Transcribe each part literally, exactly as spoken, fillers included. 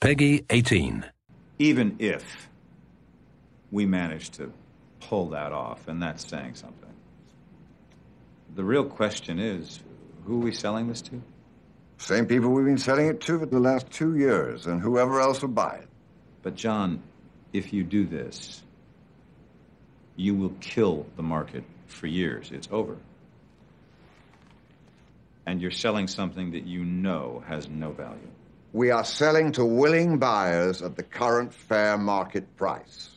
Peggy eighteen. Even if we manage to pull that off, and that's saying something, the real question is, who are we selling this to? Same people we've been selling it to for the last two years, and whoever else will buy it. But, John, if you do this, you will kill the market for years. It's over. And you're selling something that you know has no value. We are selling to willing buyers at the current fair market price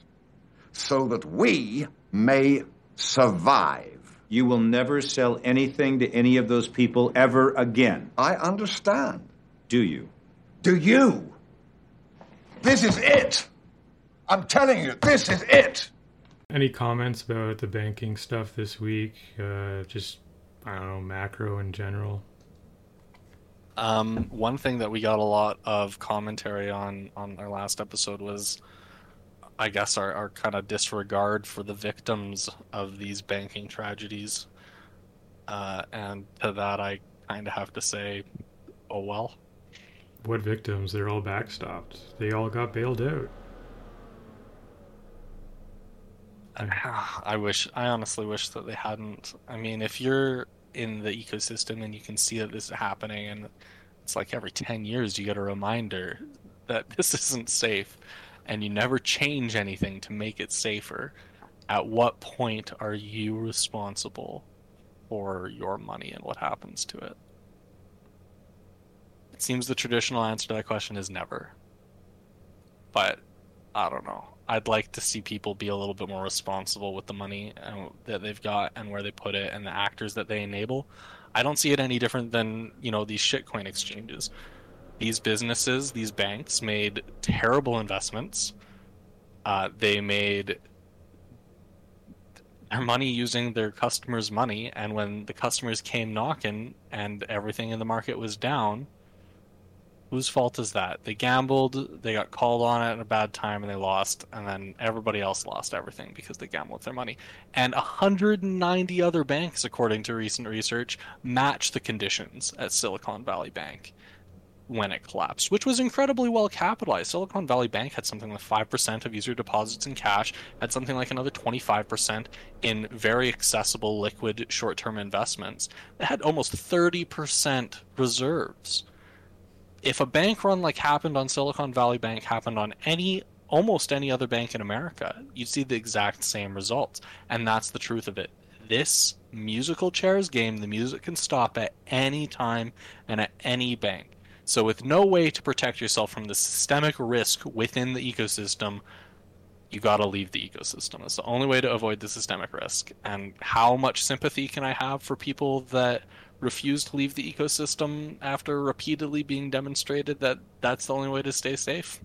so that we may survive. You will never sell anything to any of those people ever again. I understand. Do you? Do you? This is it. I'm telling you, this is it. Any comments about the banking stuff this week? Uh, just, I don't know, macro in general? Um, one thing that we got a lot of commentary on on our last episode was, I guess, our, our kind of disregard for the victims of these banking tragedies. Uh, and to that, I kind of have to say, oh well. What victims? They're all backstopped. They all got bailed out. I wish, I honestly wish that they hadn't. I mean, if you're in the ecosystem and you can see that this is happening, and it's like every ten years you get a reminder that this isn't safe, and you never change anything to make it safer, at what point are you responsible for your money and what happens to it? It seems the traditional answer to that question is never. But I don't know. I'd like to see people be a little bit more responsible with the money that they've got and where they put it and the actors that they enable. I don't see it any different than, you know, these shitcoin exchanges. These businesses, these banks made terrible investments. Uh, they made their money using their customers' money. And when the customers came knocking and everything in the market was down, whose fault is that? They gambled, they got called on it at a bad time, and they lost, and then everybody else lost everything because they gambled with their money. And one hundred ninety other banks, according to recent research, matched the conditions at Silicon Valley Bank when it collapsed, which was incredibly well capitalized. Silicon Valley Bank had something like five percent of user deposits in cash, had something like another twenty-five percent in very accessible, liquid, short-term investments. They had almost thirty percent reserves. If a bank run like happened on Silicon Valley Bank happened on any, almost any other bank in America, you'd see the exact same results. And that's the truth of it. This musical chairs game, the music can stop at any time and at any bank. So with no way to protect yourself from the systemic risk within the ecosystem, you got to leave the ecosystem. It's the only way to avoid the systemic risk. And how much sympathy can I have for people that refuse to leave the ecosystem after repeatedly being demonstrated that that's the only way to stay safe?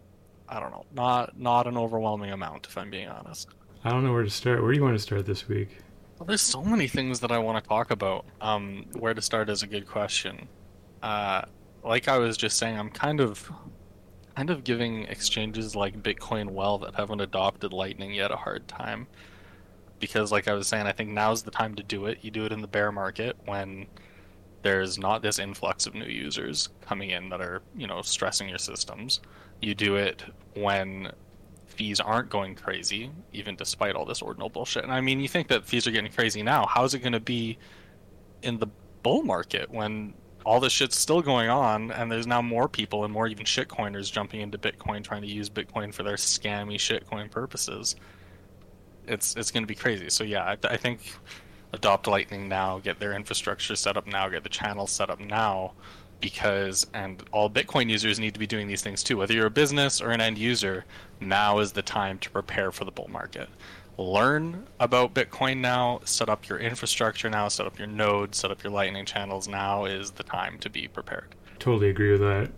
I don't know. Not not an overwhelming amount, if I'm being honest. I don't know where to start. Where do you want to start this week? Well, there's so many things that I want to talk about. Um, where to start is a good question. Uh, like I was just saying, I'm kind of kind of giving exchanges like Bitcoin Well that haven't adopted Lightning yet a hard time. Because like I was saying, I think now's the time to do it. You do it in the bear market when there's not this influx of new users coming in that are, you know, stressing your systems. You do it when fees aren't going crazy, even despite all this ordinal bullshit. And I mean, you think that fees are getting crazy now. How's it going to be in the bull market when all this shit's still going on and there's now more people and more even shitcoiners jumping into Bitcoin, trying to use Bitcoin for their scammy shitcoin purposes? It's it's going to be crazy. So yeah, I, I think adopt Lightning now, get their infrastructure set up now, get the channel set up now, because, and all Bitcoin users need to be doing these things too. Whether you're a business or an end user, now is the time to prepare for the bull market. Learn about Bitcoin now, set up your infrastructure now, set up your nodes, set up your Lightning channels. Now is the time to be prepared. Totally agree with that.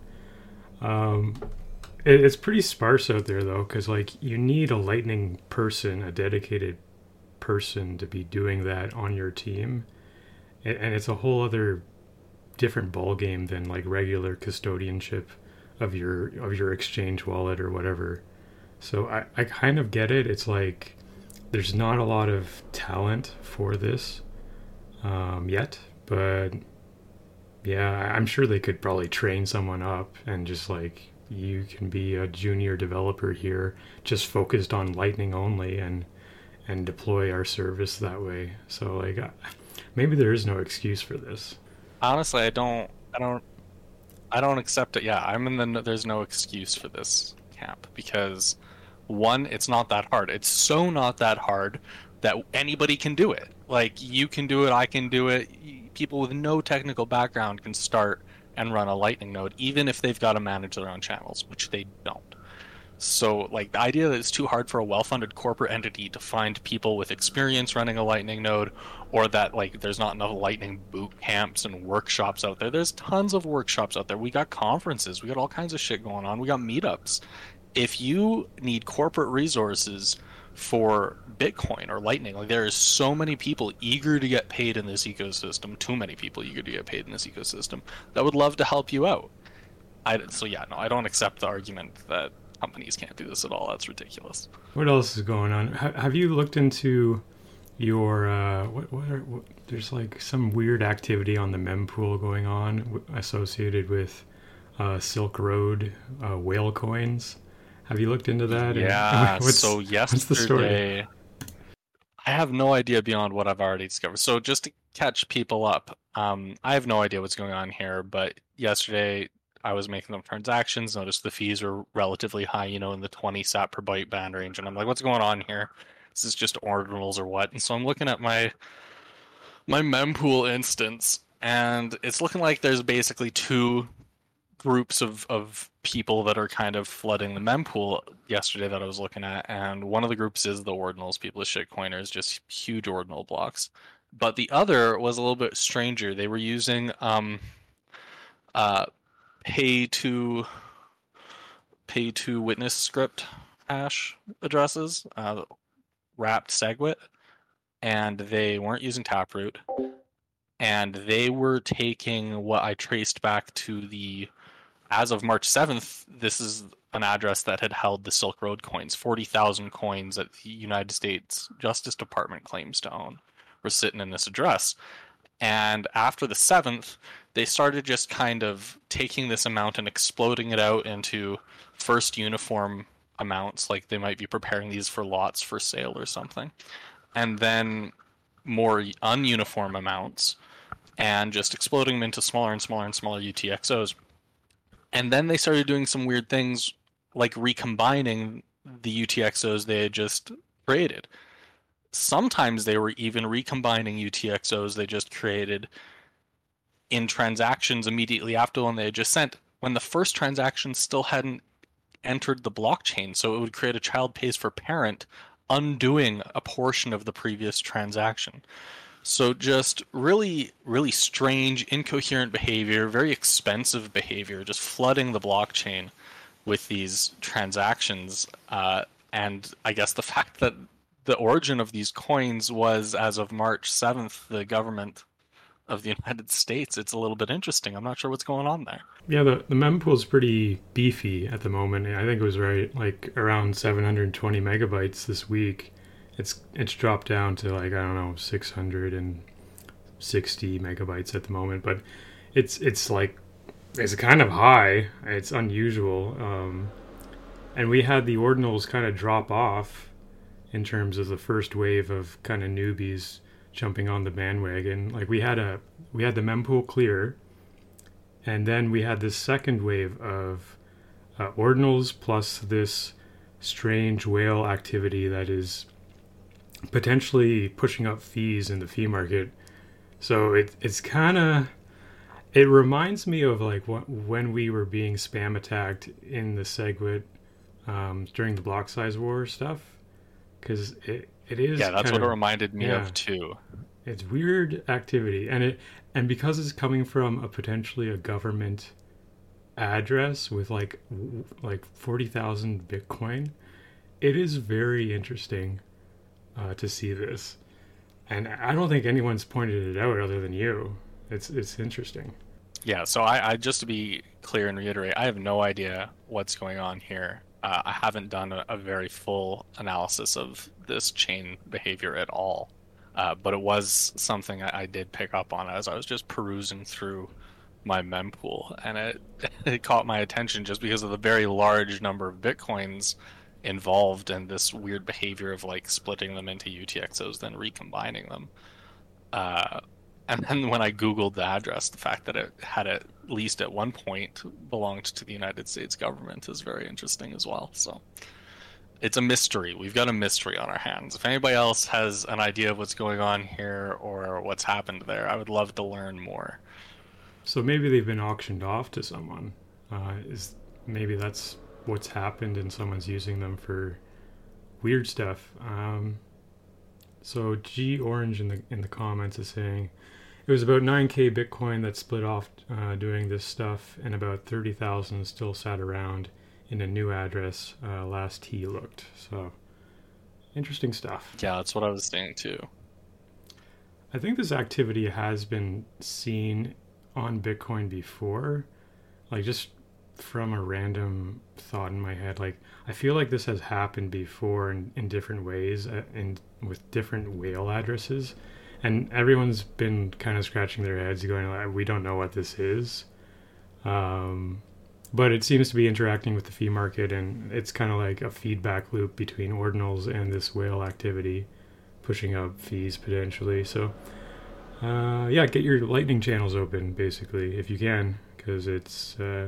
Um, it, it's pretty sparse out there though, because like you need a Lightning person, a dedicated person to be doing that on your team, and it's a whole other different ball game than like regular custodianship of your of your exchange wallet or whatever. So I, I kind of get it. It's like there's not a lot of talent for this um, yet, but yeah, I'm sure they could probably train someone up and just like you can be a junior developer here, just focused on Lightning only, and and deploy our service that way. So like, maybe there is no excuse for this. Honestly, I don't, I don't, I don't accept it. Yeah, I'm in the. There's no excuse for this camp because, one, it's not that hard. It's so not that hard that anybody can do it. Like, you can do it, I can do it. People with no technical background can start and run a Lightning node, even if they've got to manage their own channels, which they don't. So, like, the idea that it's too hard for a well-funded corporate entity to find people with experience running a Lightning node, or that, like, there's not enough Lightning boot camps and workshops out there. There's tons of workshops out there. We got conferences. We got all kinds of shit going on. We got meetups. If you need corporate resources for Bitcoin or Lightning, like, there is so many people eager to get paid in this ecosystem, too many people eager to get paid in this ecosystem, that would love to help you out. I, so, yeah, no, I don't accept the argument that companies can't do this at all. That's ridiculous. What else is going on? H- have you looked into your uh what, what, are, what there's like some weird activity on the mempool going on w- associated with uh Silk Road uh, whale coins? Have you looked into that? Yeah. And what's, so yesterday, what's the story? I have no idea beyond what I've already discovered. So just to catch people up, um I have no idea what's going on here, but yesterday I was making some transactions, noticed the fees were relatively high, you know, in the twenty sat per byte band range. And I'm like, what's going on here? Is this just ordinals or what? And so I'm looking at my my mempool instance, and it's looking like there's basically two groups of, of people that are kind of flooding the mempool yesterday that I was looking at. And one of the groups is the ordinals, people, shitcoiners, just huge ordinal blocks. But the other was a little bit stranger. They were using um uh pay to pay to witness script hash addresses, uh, wrapped SegWit, and they weren't using Taproot, and they were taking what I traced back to the, as of March seventh, this is an address that had held the Silk Road coins, forty thousand coins that the United States Justice Department claims to own were sitting in this address. And after the seventh, they started just kind of taking this amount and exploding it out into first uniform amounts, like they might be preparing these for lots for sale or something, and then more ununiform amounts, and just exploding them into smaller and smaller and smaller U T X Os. And then they started doing some weird things, like recombining the U T X Os they had just created. Sometimes they were even recombining U T X Os they just created in transactions immediately after one they had just sent, when the first transaction still hadn't entered the blockchain. So it would create a child pays for parent, undoing a portion of the previous transaction. So just really, really strange, incoherent behavior, very expensive behavior, just flooding the blockchain with these transactions. Uh, and I guess the fact that the origin of these coins was, as of March seventh, the government of the United States, it's a little bit interesting. I'm not sure what's going on there. Yeah, the, the mempool's pretty beefy at the moment. I think it was right, like around seven hundred twenty megabytes this week. It's it's dropped down to like, I don't know, six hundred sixty megabytes at the moment. But it's it's like, it's kind of high. It's unusual. Um, and we had the ordinals kind of drop off in terms of the first wave of kind of newbies jumping on the bandwagon. Like we had a we had the mempool clear, and then we had this second wave of uh, ordinals plus this strange whale activity that is potentially pushing up fees in the fee market. So it it's kind of it reminds me of like what, when we were being spam attacked in the SegWit um, during the block size war stuff. Because it, it is yeah that's what of, it reminded me yeah, of too. It's weird activity, and it and because it's coming from a potentially a government address with like like forty thousand Bitcoin, it is very interesting uh, to see this, and I don't think anyone's pointed it out other than you. It's it's interesting. Yeah. So I, I just to be clear and reiterate, I have no idea what's going on here. Uh, I haven't done a, a very full analysis of this chain behavior at all, uh, but it was something I, I did pick up on as I was just perusing through my mempool, and it it caught my attention just because of the very large number of bitcoins involved in this weird behavior of like splitting them into U T X Os, then recombining them. Uh, and then when I Googled the address, the fact that it had at least at one point belonged to the United States government is very interesting as well. So it's a mystery. We've got a mystery on our hands. If anybody else has an idea of what's going on here or what's happened there, I would love to learn more. So maybe they've been auctioned off to someone. Uh, is maybe that's what's happened and someone's using them for weird stuff. Um, so G Orange in the in the comments is saying it was about nine K Bitcoin that split off uh, doing this stuff, and about thirty thousand still sat around in a new address uh, last he looked. So interesting stuff. Yeah, that's what I was saying too. I think this activity has been seen on Bitcoin before, like just from a random thought in my head. Like I feel like this has happened before in, in different ways uh, and with different whale addresses, and everyone's been kind of scratching their heads going like, we don't know what this is, um but it seems to be interacting with the fee market, and it's kind of like a feedback loop between ordinals and this whale activity pushing up fees potentially. So Uh, yeah, get your Lightning channels open, basically, if you can, because it's uh,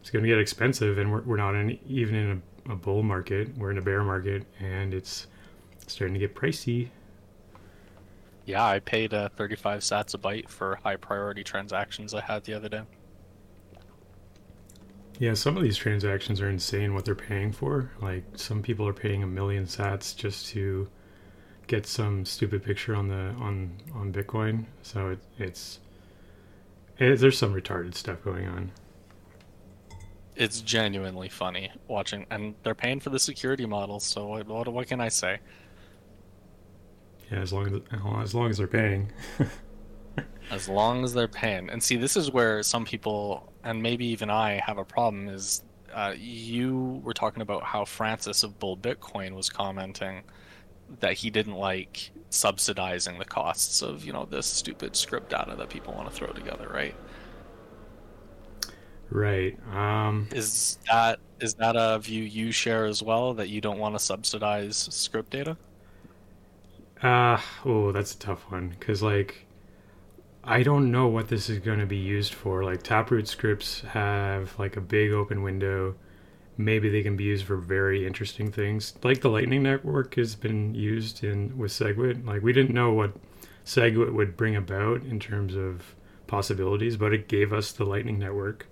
it's going to get expensive, and we're, we're not in, even in a, a bull market. We're in a bear market, and it's starting to get pricey. Yeah, I paid uh, thirty-five sats a byte for high-priority transactions I had the other day. Yeah, some of these transactions are insane what they're paying for. Like, some people are paying a million sats just to get some stupid picture on the on on Bitcoin. So it, it's it, there's some retarded stuff going on. It's genuinely funny watching, and they're paying for the security model, so what what, what can I say? Yeah, as long as as long as they're paying. As long as they're paying. And see, this is where some people, and maybe even I, have a problem is uh, you were talking about how Francis of Bull Bitcoin was commenting that he didn't like subsidizing the costs of, you know, this stupid script data that people want to throw together, right? Right. Um, is that is that a view you share as well, that you don't want to subsidize script data? Uh, oh, that's a tough one, because, like, I don't know what this is going to be used for. Like, Taproot scripts have, like, a big open window. Maybe they can be used for very interesting things, like the Lightning Network has been used in with SegWit. Like, we didn't know what SegWit would bring about in terms of possibilities, but it gave us the Lightning Network.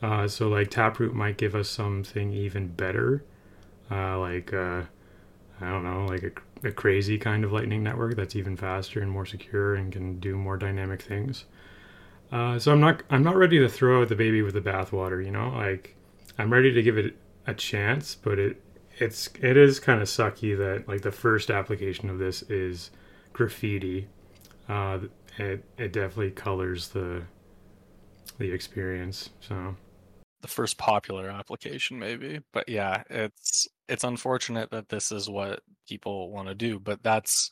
Uh, so like Taproot might give us something even better, uh, like uh, I don't know, like a, a crazy kind of Lightning Network that's even faster and more secure and can do more dynamic things. Uh, so I'm not I'm not ready to throw out the baby with the bathwater, you know, like. I'm ready to give it a chance, but it it's it is kind of sucky that like the first application of this is graffiti. Uh, it it definitely colors the the experience. So the first popular application, maybe, but yeah, it's it's unfortunate that this is what people want to do, but that's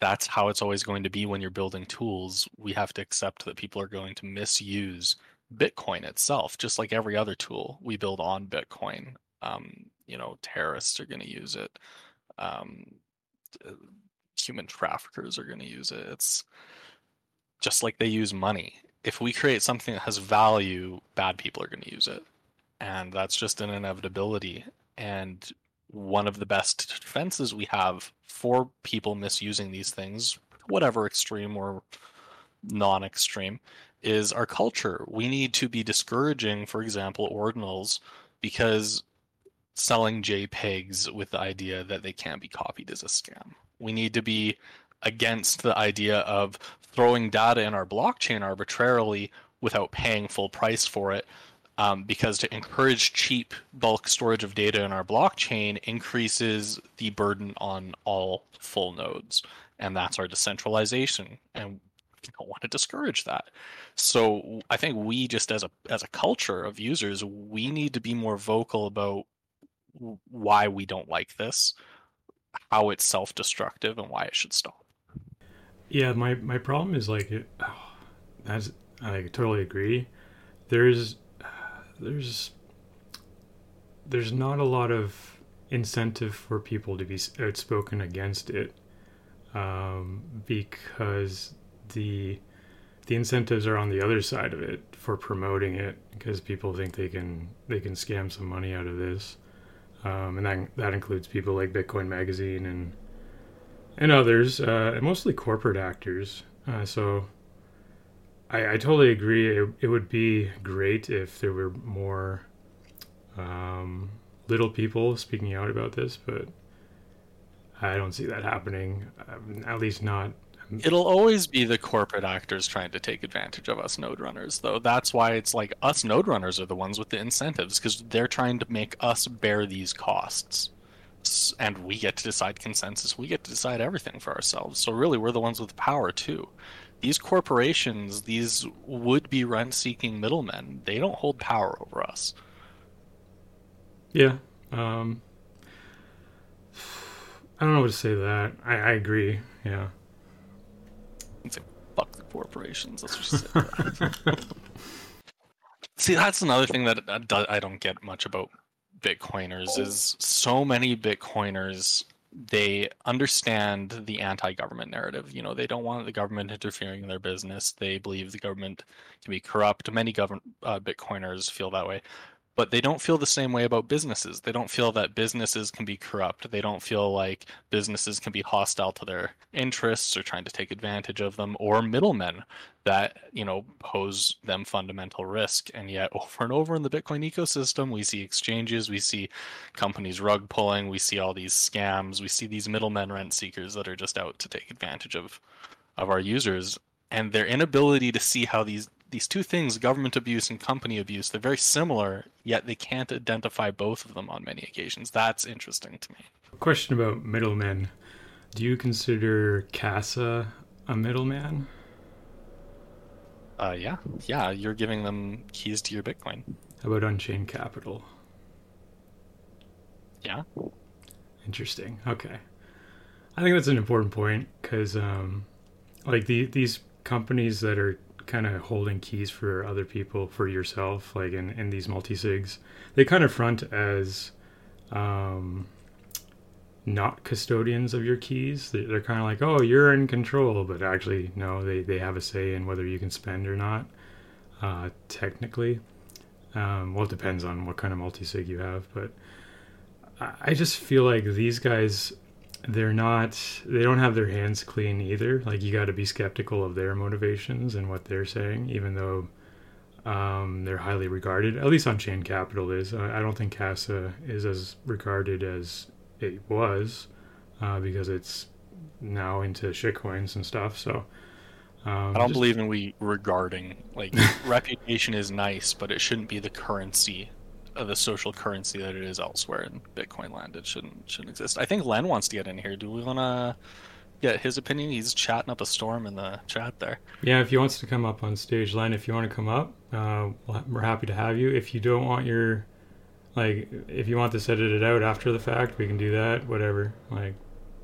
that's how it's always going to be when you're building tools. We have to accept that people are going to misuse Bitcoin itself, just like every other tool we build on Bitcoin. Um, you know, terrorists are going to use it. Um, human traffickers are going to use it. It's just like they use money. If we create something that has value, bad people are going to use it. And that's just an inevitability. And one of the best defenses we have for people misusing these things, whatever extreme or non-extreme, is our culture. We need to be discouraging, for example, ordinals, because selling JPEGs with the idea that they can't be copied is a scam. We need to be against the idea of throwing data in our blockchain arbitrarily without paying full price for it, um, because to encourage cheap bulk storage of data in our blockchain increases the burden on all full nodes, and that's our decentralization, and you don't want to discourage that. So I think we just as a as a culture of users, we need to be more vocal about why we don't like this, how it's self-destructive, and why it should stop. Yeah, my, my problem is like, it, oh, that's I totally agree. There's there's there's not a lot of incentive for people to be outspoken against it, um, because the the incentives are on the other side of it for promoting it, because people think they can they can scam some money out of this, um, and that that includes people like Bitcoin Magazine and and others, uh, and mostly corporate actors. Uh, so I, I totally agree. It, it would be great if there were more um, little people speaking out about this, but I don't see that happening, um, at least not. It'll always be the corporate actors trying to take advantage of us node runners, though. That's why it's like us node runners are the ones with the incentives, because they're trying to make us bear these costs. And we get to decide consensus. We get to decide everything for ourselves. So really, we're the ones with the power, too. These corporations, these would-be rent-seeking middlemen, they don't hold power over us. Yeah. Um, I don't know what to say to that. I, I agree. Yeah. It's like, fuck the corporations. That's just it. See, that's another thing that I don't get much about Bitcoiners is so many Bitcoiners, they understand the anti-government narrative. You know, they don't want the government interfering in their business. They believe the government can be corrupt. Many govern, uh, Bitcoiners feel that way, but they don't feel the same way about businesses. They don't feel that businesses can be corrupt. They don't feel like businesses can be hostile to their interests or trying to take advantage of them, or middlemen that, you know, pose them fundamental risk. And yet over and over in the Bitcoin ecosystem, we see exchanges, we see companies rug pulling, we see all these scams, we see these middlemen rent seekers that are just out to take advantage of, of our users, and their inability to see how these These two things, government abuse and company abuse, they're very similar, yet they can't identify both of them on many occasions. That's interesting to me. Question about middlemen. Do you consider Casa a middleman? Uh, yeah. Yeah, you're giving them keys to your Bitcoin. How about Unchained Capital? Yeah. Interesting. Okay. I think that's an important point, because um, like the, these companies that are kind of holding keys for other people, for yourself, like in, in these multi-sigs, they kind of front as um, not custodians of your keys. They're, they're kind of like, oh, you're in control, but actually, no, they, they have a say in whether you can spend or not, uh, technically. Um, well, it depends on what kind of multi-sig you have, but I, I just feel like these guys, they're not, they don't have their hands clean either. Like, you got to be skeptical of their motivations and what they're saying, even though um, they're highly regarded. At least Unchained Capital is. I don't think Casa is as regarded as it was, uh, because it's now into shitcoins and stuff. So um, I don't just... believe in we regarding. Like, reputation is nice, but it shouldn't be the currency. The social currency that it is elsewhere in Bitcoin land. It shouldn't shouldn't exist. I think Len wants to get in here. Do we want to get his opinion? He's chatting up a storm in the chat there. Yeah, if he wants to come up on stage, Len, if you want to come up, uh, we're happy to have you. If you don't want your, like, if you want to edit it out after the fact, we can do that, whatever. Like,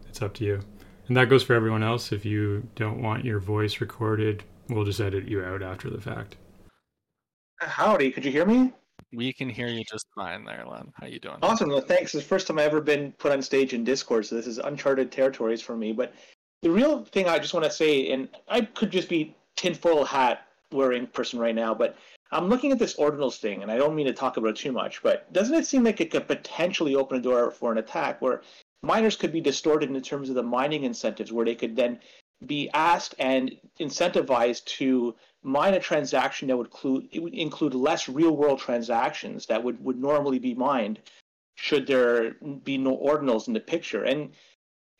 it's up to you. And that goes for everyone else. If you don't want your voice recorded, we'll just edit you out after the fact. Howdy, could you hear me? We can hear you just fine there, Len. How you doing? Awesome. Well, thanks. This is the first time I've ever been put on stage in Discord, so this is uncharted territories for me. But the real thing I just want to say, and I could just be tinfoil hat wearing person right now, but I'm looking at this ordinals thing, and I don't mean to talk about it too much, but doesn't it seem like it could potentially open a door for an attack where miners could be distorted in terms of the mining incentives, where they could then be asked and incentivized to mine a transaction that would include, it would include less real-world transactions that would, would normally be mined should there be no ordinals in the picture. And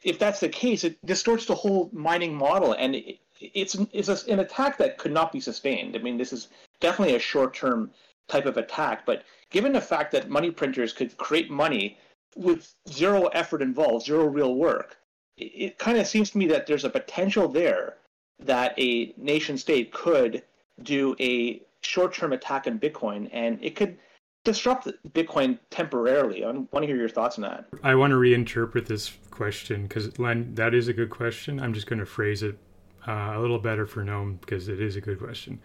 if that's the case, it distorts the whole mining model, and it, it's, it's a, an attack that could not be sustained. I mean, this is definitely a short-term type of attack, but given the fact that money printers could create money with zero effort involved, zero real work, it, it kind of seems to me that there's a potential there that a nation state could do a short-term attack on Bitcoin, and it could disrupt Bitcoin temporarily. I want to hear your thoughts on that. I want to reinterpret this question, because Len, that is a good question. I'm just going to phrase it uh, a little better for Noam, because it is a good question.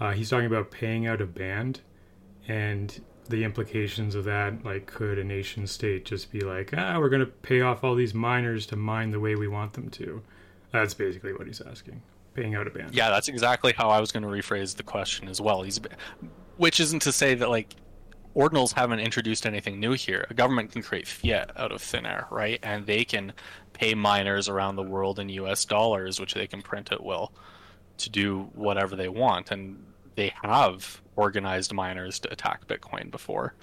Uh, he's talking about paying out a band and the implications of that. Like, could a nation state just be like, ah, we're going to pay off all these miners to mine the way we want them to? That's basically what he's asking. Paying out a band. Yeah, that's exactly how I was going to rephrase the question as well. He's, which isn't to say that, like, ordinals haven't introduced anything new here. A government can create fiat out of thin air, right? And they can pay miners around the world in U S dollars, which they can print at will, to do whatever they want. And they have organized miners to attack Bitcoin before,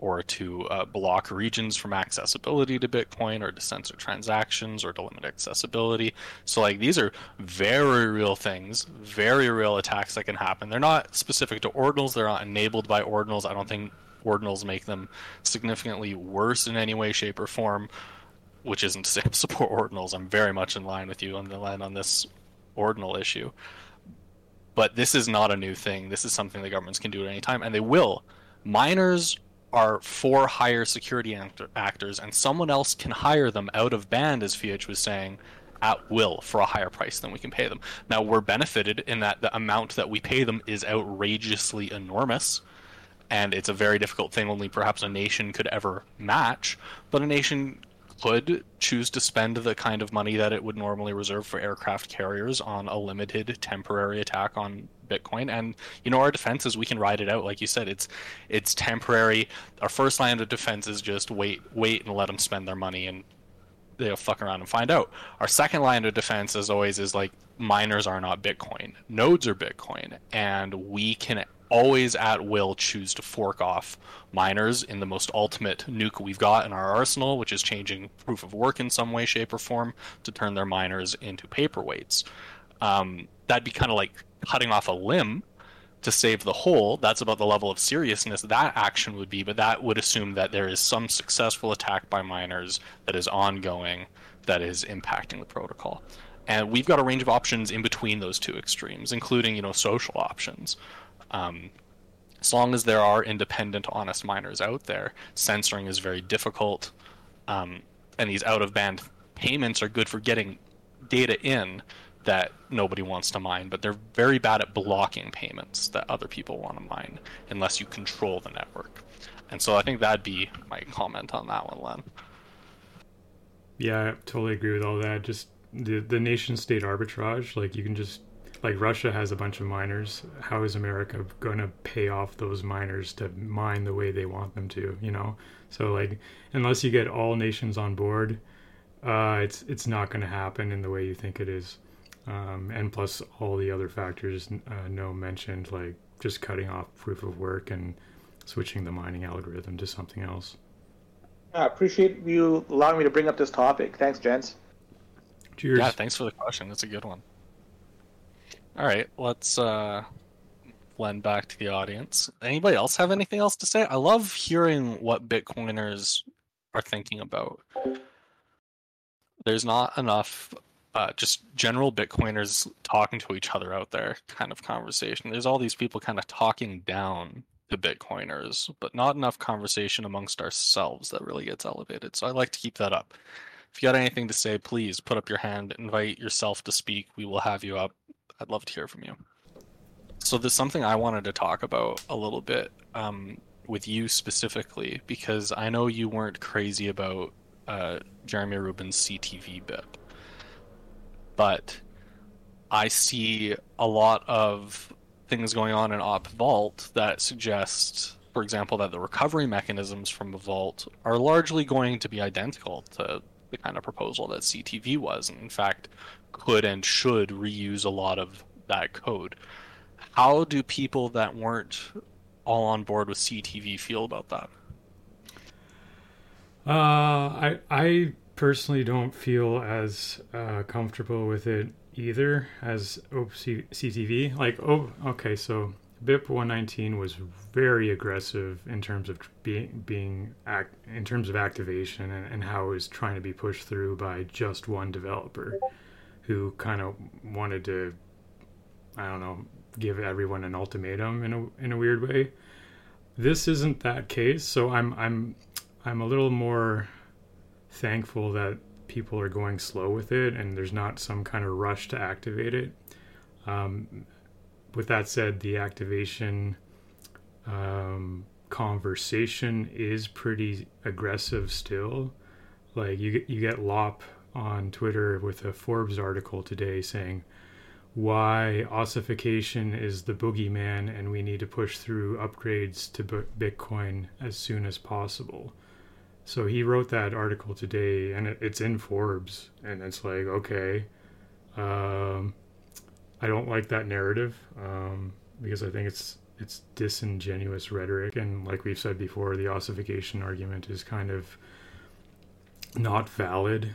or to uh, block regions from accessibility to Bitcoin, or to censor transactions, or to limit accessibility. So, like, these are very real things, very real attacks that can happen. They're not specific to ordinals. They're not enabled by ordinals. I don't think ordinals make them significantly worse in any way, shape, or form, which isn't to say I support ordinals. I'm very much in line with you on the line on this ordinal issue. But this is not a new thing. This is something the governments can do at any time, and they will. Miners are for hire security act- actors, and someone else can hire them out of band, as Fiat was saying, at will for a higher price than we can pay them. Now, we're benefited in that the amount that we pay them is outrageously enormous, and it's a very difficult thing only perhaps a nation could ever match, but a nation could choose to spend the kind of money that it would normally reserve for aircraft carriers on a limited temporary attack on Bitcoin. And, you know, our defense is we can ride it out. Like you said, it's it's temporary. Our first line of defense is just wait, wait and let them spend their money, and they'll fuck around and find out. Our second line of defense, as always, is like, miners are not Bitcoin. Nodes are Bitcoin. And we can always at will choose to fork off miners in the most ultimate nuke we've got in our arsenal, which is changing proof of work in some way, shape, or form to turn their miners into paperweights. Um, that'd be kind of like cutting off a limb to save the whole. That's about the level of seriousness that action would be, but that would assume that there is some successful attack by miners that is ongoing, that is impacting the protocol. And we've got a range of options in between those two extremes, including, you know, social options. Um, as long as there are independent, honest miners out there, censoring is very difficult, um, and these out-of-band payments are good for getting data in that nobody wants to mine, but they're very bad at blocking payments that other people want to mine unless you control the network. And so I think that'd be my comment on that one, Len. Yeah, I totally agree with all that. Just the, the nation-state arbitrage, like, you can just... Like, Russia has a bunch of miners. How is America going to pay off those miners to mine the way they want them to, you know? So, like, unless you get all nations on board, uh, it's it's not going to happen in the way you think it is. Um, and plus all the other factors uh, Noam mentioned, like just cutting off proof of work and switching the mining algorithm to something else. I appreciate you allowing me to bring up this topic. Thanks, gents. Cheers. Yeah, thanks for the question. That's a good one. All right, let's uh, blend back to the audience. Anybody else have anything else to say? I love hearing what Bitcoiners are thinking about. There's not enough uh, just general Bitcoiners talking to each other out there kind of conversation. There's all these people kind of talking down to Bitcoiners, but not enough conversation amongst ourselves that really gets elevated. So I like to keep that up. If you got anything to say, please put up your hand, invite yourself to speak. We will have you up. I'd love to hear from you. So there's something I wanted to talk about a little bit um, with you specifically, because I know you weren't crazy about uh, Jeremy Rubin's C T V B I P, but I see a lot of things going on in O P_VAULT that suggest, for example, that the recovery mechanisms from a vault are largely going to be identical to the kind of proposal that C T V was, and in fact could and should reuse a lot of that code. How do people that weren't all on board with C T V feel about that? Uh, I I personally don't feel as uh, comfortable with it either as O P C T V. Like, oh, okay, so B I P one nineteen was very aggressive in terms of being being act, in terms of activation and, and how it was trying to be pushed through by just one developer, who kind of wanted to, I don't know, give everyone an ultimatum in a in a weird way. This isn't that case, so I'm I'm I'm a little more thankful that people are going slow with it and there's not some kind of rush to activate it. Um, with that said, the activation um, conversation is pretty aggressive still. Like you get, you get Lop on Twitter with a Forbes article today saying why ossification is the boogeyman and we need to push through upgrades to Bitcoin as soon as possible. So he wrote that article today, and it, it's in Forbes, and it's like, okay, um, I don't like that narrative um, because I think it's it's disingenuous rhetoric. And like we've said before, the ossification argument is kind of not valid,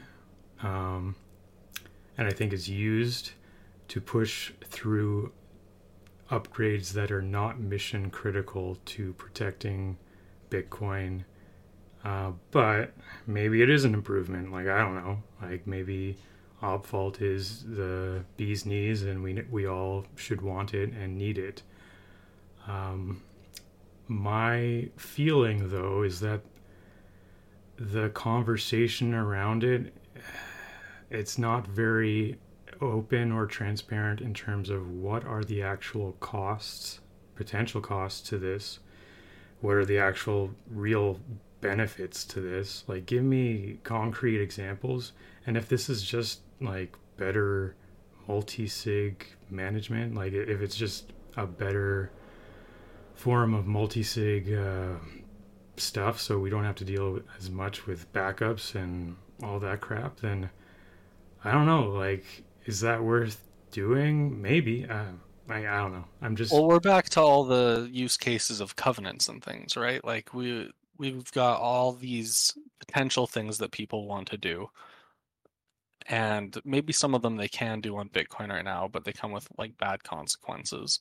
um, and I think it's used to push through upgrades that are not mission critical to protecting Bitcoin. Uh, but maybe it is an improvement. Like, I don't know, like maybe OP_VAULT is the bee's knees and we we all should want it and need it. Um, my feeling though is that the conversation around it, it's not very open or transparent in terms of what are the actual costs, potential costs to this, what are the actual real benefits to this. Like, give me concrete examples. And if this is just like better multi-sig management, like if it's just a better form of multi-sig uh, stuff so we don't have to deal as much with backups and all that crap, then I don't know, like, is that worth doing? Maybe. Uh, I, I don't know. I'm just... Well, we're back to all the use cases of covenants and things, right? Like, we, we've got all these potential things that people want to do. And maybe some of them they can do on Bitcoin right now, but they come with, like, bad consequences.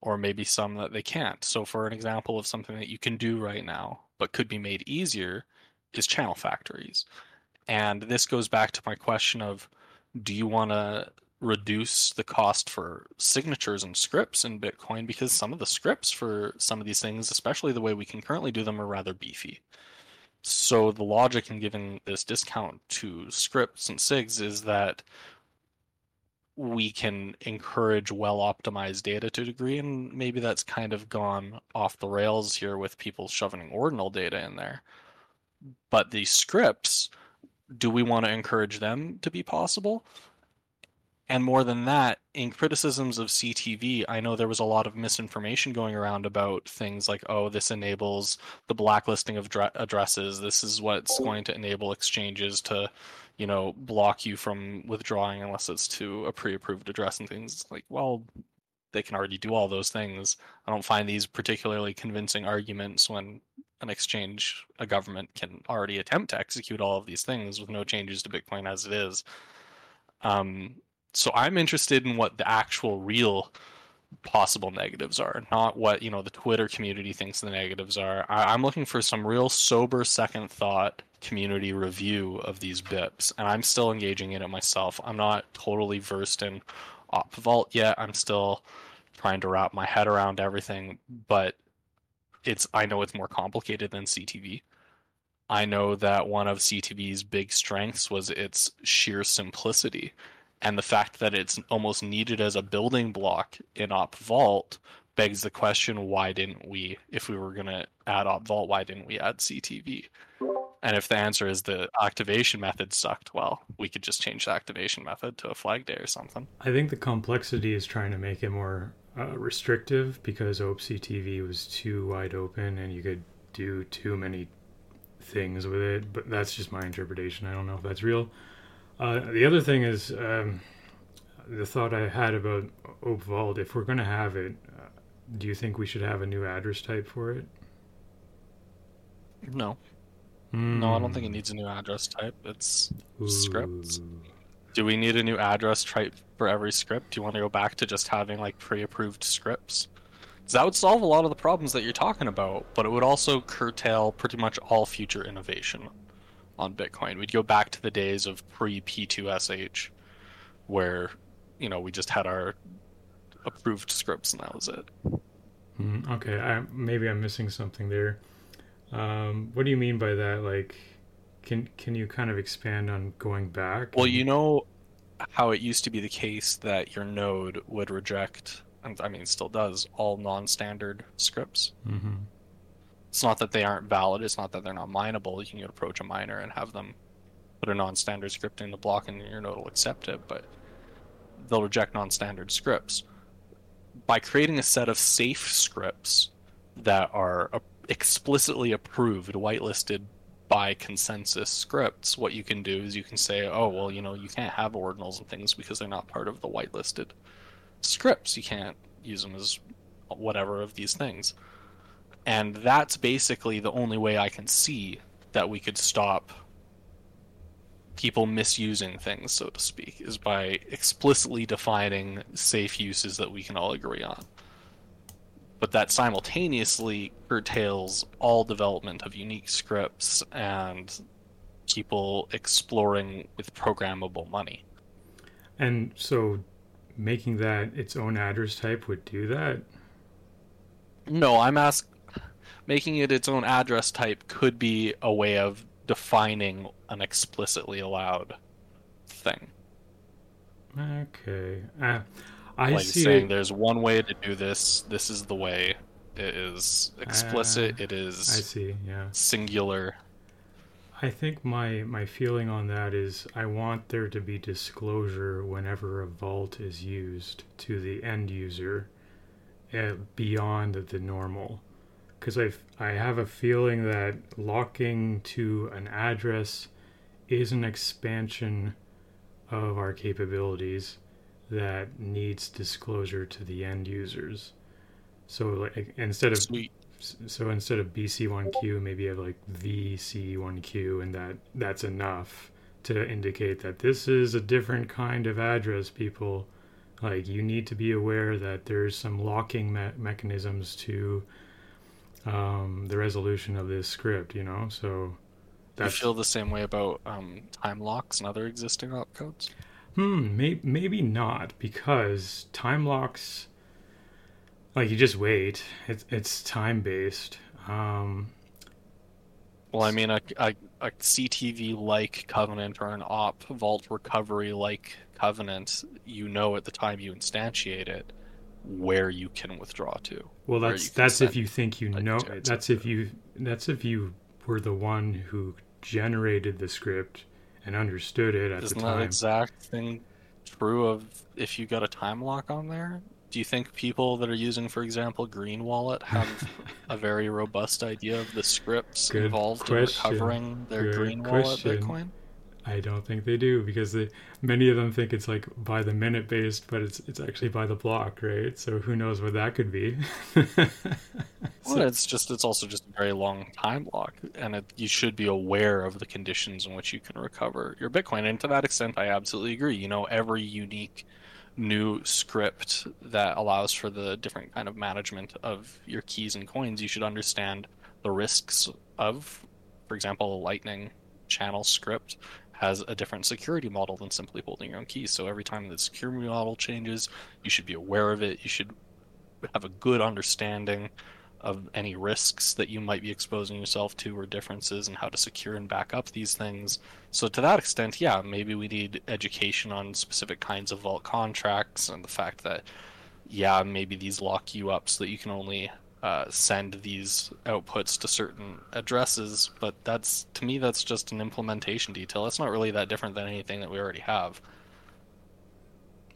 Or maybe some that they can't. So for an example of something that you can do right now, but could be made easier, is channel factories. And this goes back to my question of, do you want to reduce the cost for signatures and scripts in Bitcoin? Because some of the scripts for some of these things, especially the way we can currently do them, are rather beefy. So the logic in giving this discount to scripts and sigs is that we can encourage well-optimized data to a degree, and maybe that's kind of gone off the rails here with people shoveling ordinal data in there. But these scripts, do we want to encourage them to be possible? And more than that, in criticisms of C T V, I know there was a lot of misinformation going around about things like, oh, this enables the blacklisting of addresses. This is what's going to enable exchanges to, you know, block you from withdrawing unless it's to a pre-approved address and things. It's like, well, they can already do all those things. I don't find these particularly convincing arguments when an exchange, a government, can already attempt to execute all of these things with no changes to Bitcoin as it is. Um, so I'm interested in what the actual real possible negatives are, not what, you know, the Twitter community thinks the negatives are. I- I'm looking for some real sober second thought community review of these B I Ps, and I'm still engaging in it myself. I'm not totally versed in OP_VAULT yet. I'm still trying to wrap my head around everything, but It's I know it's more complicated than C T V. I know that one of C T V's big strengths was its sheer simplicity, and the fact that it's almost needed as a building block in OP_VAULT begs the question, why didn't we, if we were going to add OP_VAULT, why didn't we add C T V? And if the answer is the activation method sucked, well, we could just change the activation method to a flag day or something. I think the complexity is trying to make it more Uh, restrictive, because O P_C T V was too wide open and you could do too many things with it. But that's just my interpretation. I don't know if that's real. Uh, the other thing is um, the thought I had about OP_VAULT. If we're going to have it, uh, do you think we should have a new address type for it? No. Mm. No, I don't think it needs a new address type. It's Ooh. scripts. Do we need a new address type for every script? Do you want to go back to just having like pre-approved scripts? Because that would solve a lot of the problems that you're talking about, but it would also curtail pretty much all future innovation on Bitcoin. We'd go back to the days of pre-P two S H where, you know, we just had our approved scripts and that was it. Mm, okay, I, maybe I'm missing something there. Um, what do you mean by that? Like, Can can you kind of expand on going back? Well, you know how it used to be the case that your node would reject and I mean still does, all non-standard scripts. Mm-hmm. It's not that they aren't valid, it's not that they're not mineable. You can approach a miner and have them put a non-standard script in the block and your node will accept it, but they'll reject non-standard scripts. By creating a set of safe scripts that are explicitly approved, whitelisted by consensus scripts, what you can do is you can say, oh, well, you know, you can't have ordinals and things because they're not part of the whitelisted scripts. You can't use them as whatever of these things. And that's basically the only way I can see that we could stop people misusing things, so to speak, is by explicitly defining safe uses that we can all agree on. But that simultaneously curtails all development of unique scripts and people exploring with programmable money. And so making that its own address type would do that? No, I'm asking... Making it its own address type could be a way of defining an explicitly allowed thing. Okay. Uh, I like see saying it. There's one way to do this. This is the way. It is explicit. Uh, it is I see, yeah. Singular. I think my, my feeling on that is I want there to be disclosure whenever a vault is used to the end user uh, beyond the normal. Because I I have a feeling that locking to an address is an expansion of our capabilities that needs disclosure to the end users. So like instead of Sweet. so instead of B C one Q, maybe you have like V C one Q, and that that's enough to indicate that this is a different kind of address, people. Like you need to be aware that there's some locking me- mechanisms to um the resolution of this script, you know. So that's... I feel the same way about um time locks and other existing opcodes. hmm may- maybe not, because time locks, like, you just wait. It's it's time based. um well i mean a, a, a C T V like covenant or an op vault recovery like covenant, you know at the time you instantiate it where you can withdraw to. Well, that's that's if you think you know. That's if you that's if you were the one who generated the script and understood it at the time. Isn't that exact thing true of if you got a time lock on there? Do you think people that are using, for example, Green Wallet have a very robust idea of the scripts Good involved question. in recovering their Good Green question. Wallet Bitcoin? I don't think they do, because they, many of them think it's like by the minute based, but it's it's actually by the block, right? So who knows what that could be? Well, so, it's just it's also just a very long time lock, and it, you should be aware of the conditions in which you can recover your Bitcoin. And to that extent, I absolutely agree. You know, every unique new script that allows for the different kind of management of your keys and coins, you should understand the risks of, for example, a Lightning channel script has a different security model than simply holding your own keys. So every time the security model changes, you should be aware of it. You should have a good understanding of any risks that you might be exposing yourself to or differences and how to secure and back up these things. So to that extent, yeah, maybe we need education on specific kinds of vault contracts and the fact that, yeah, maybe these lock you up so that you can only uh, send these outputs to certain addresses, but that's, to me, that's just an implementation detail. It's not really that different than anything that we already have.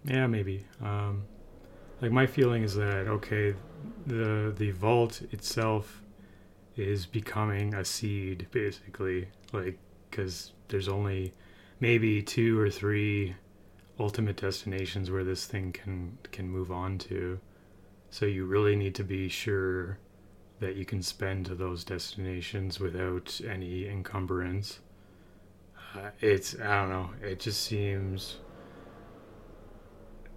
Yeah, maybe. Um, like my feeling is that, okay, the, the vault itself is becoming a seed, basically, like, cause there's only maybe two or three ultimate destinations where this thing can, can move on to. So you really need to be sure that you can spend to those destinations without any encumbrance. Uh, it's, I don't know, it just seems,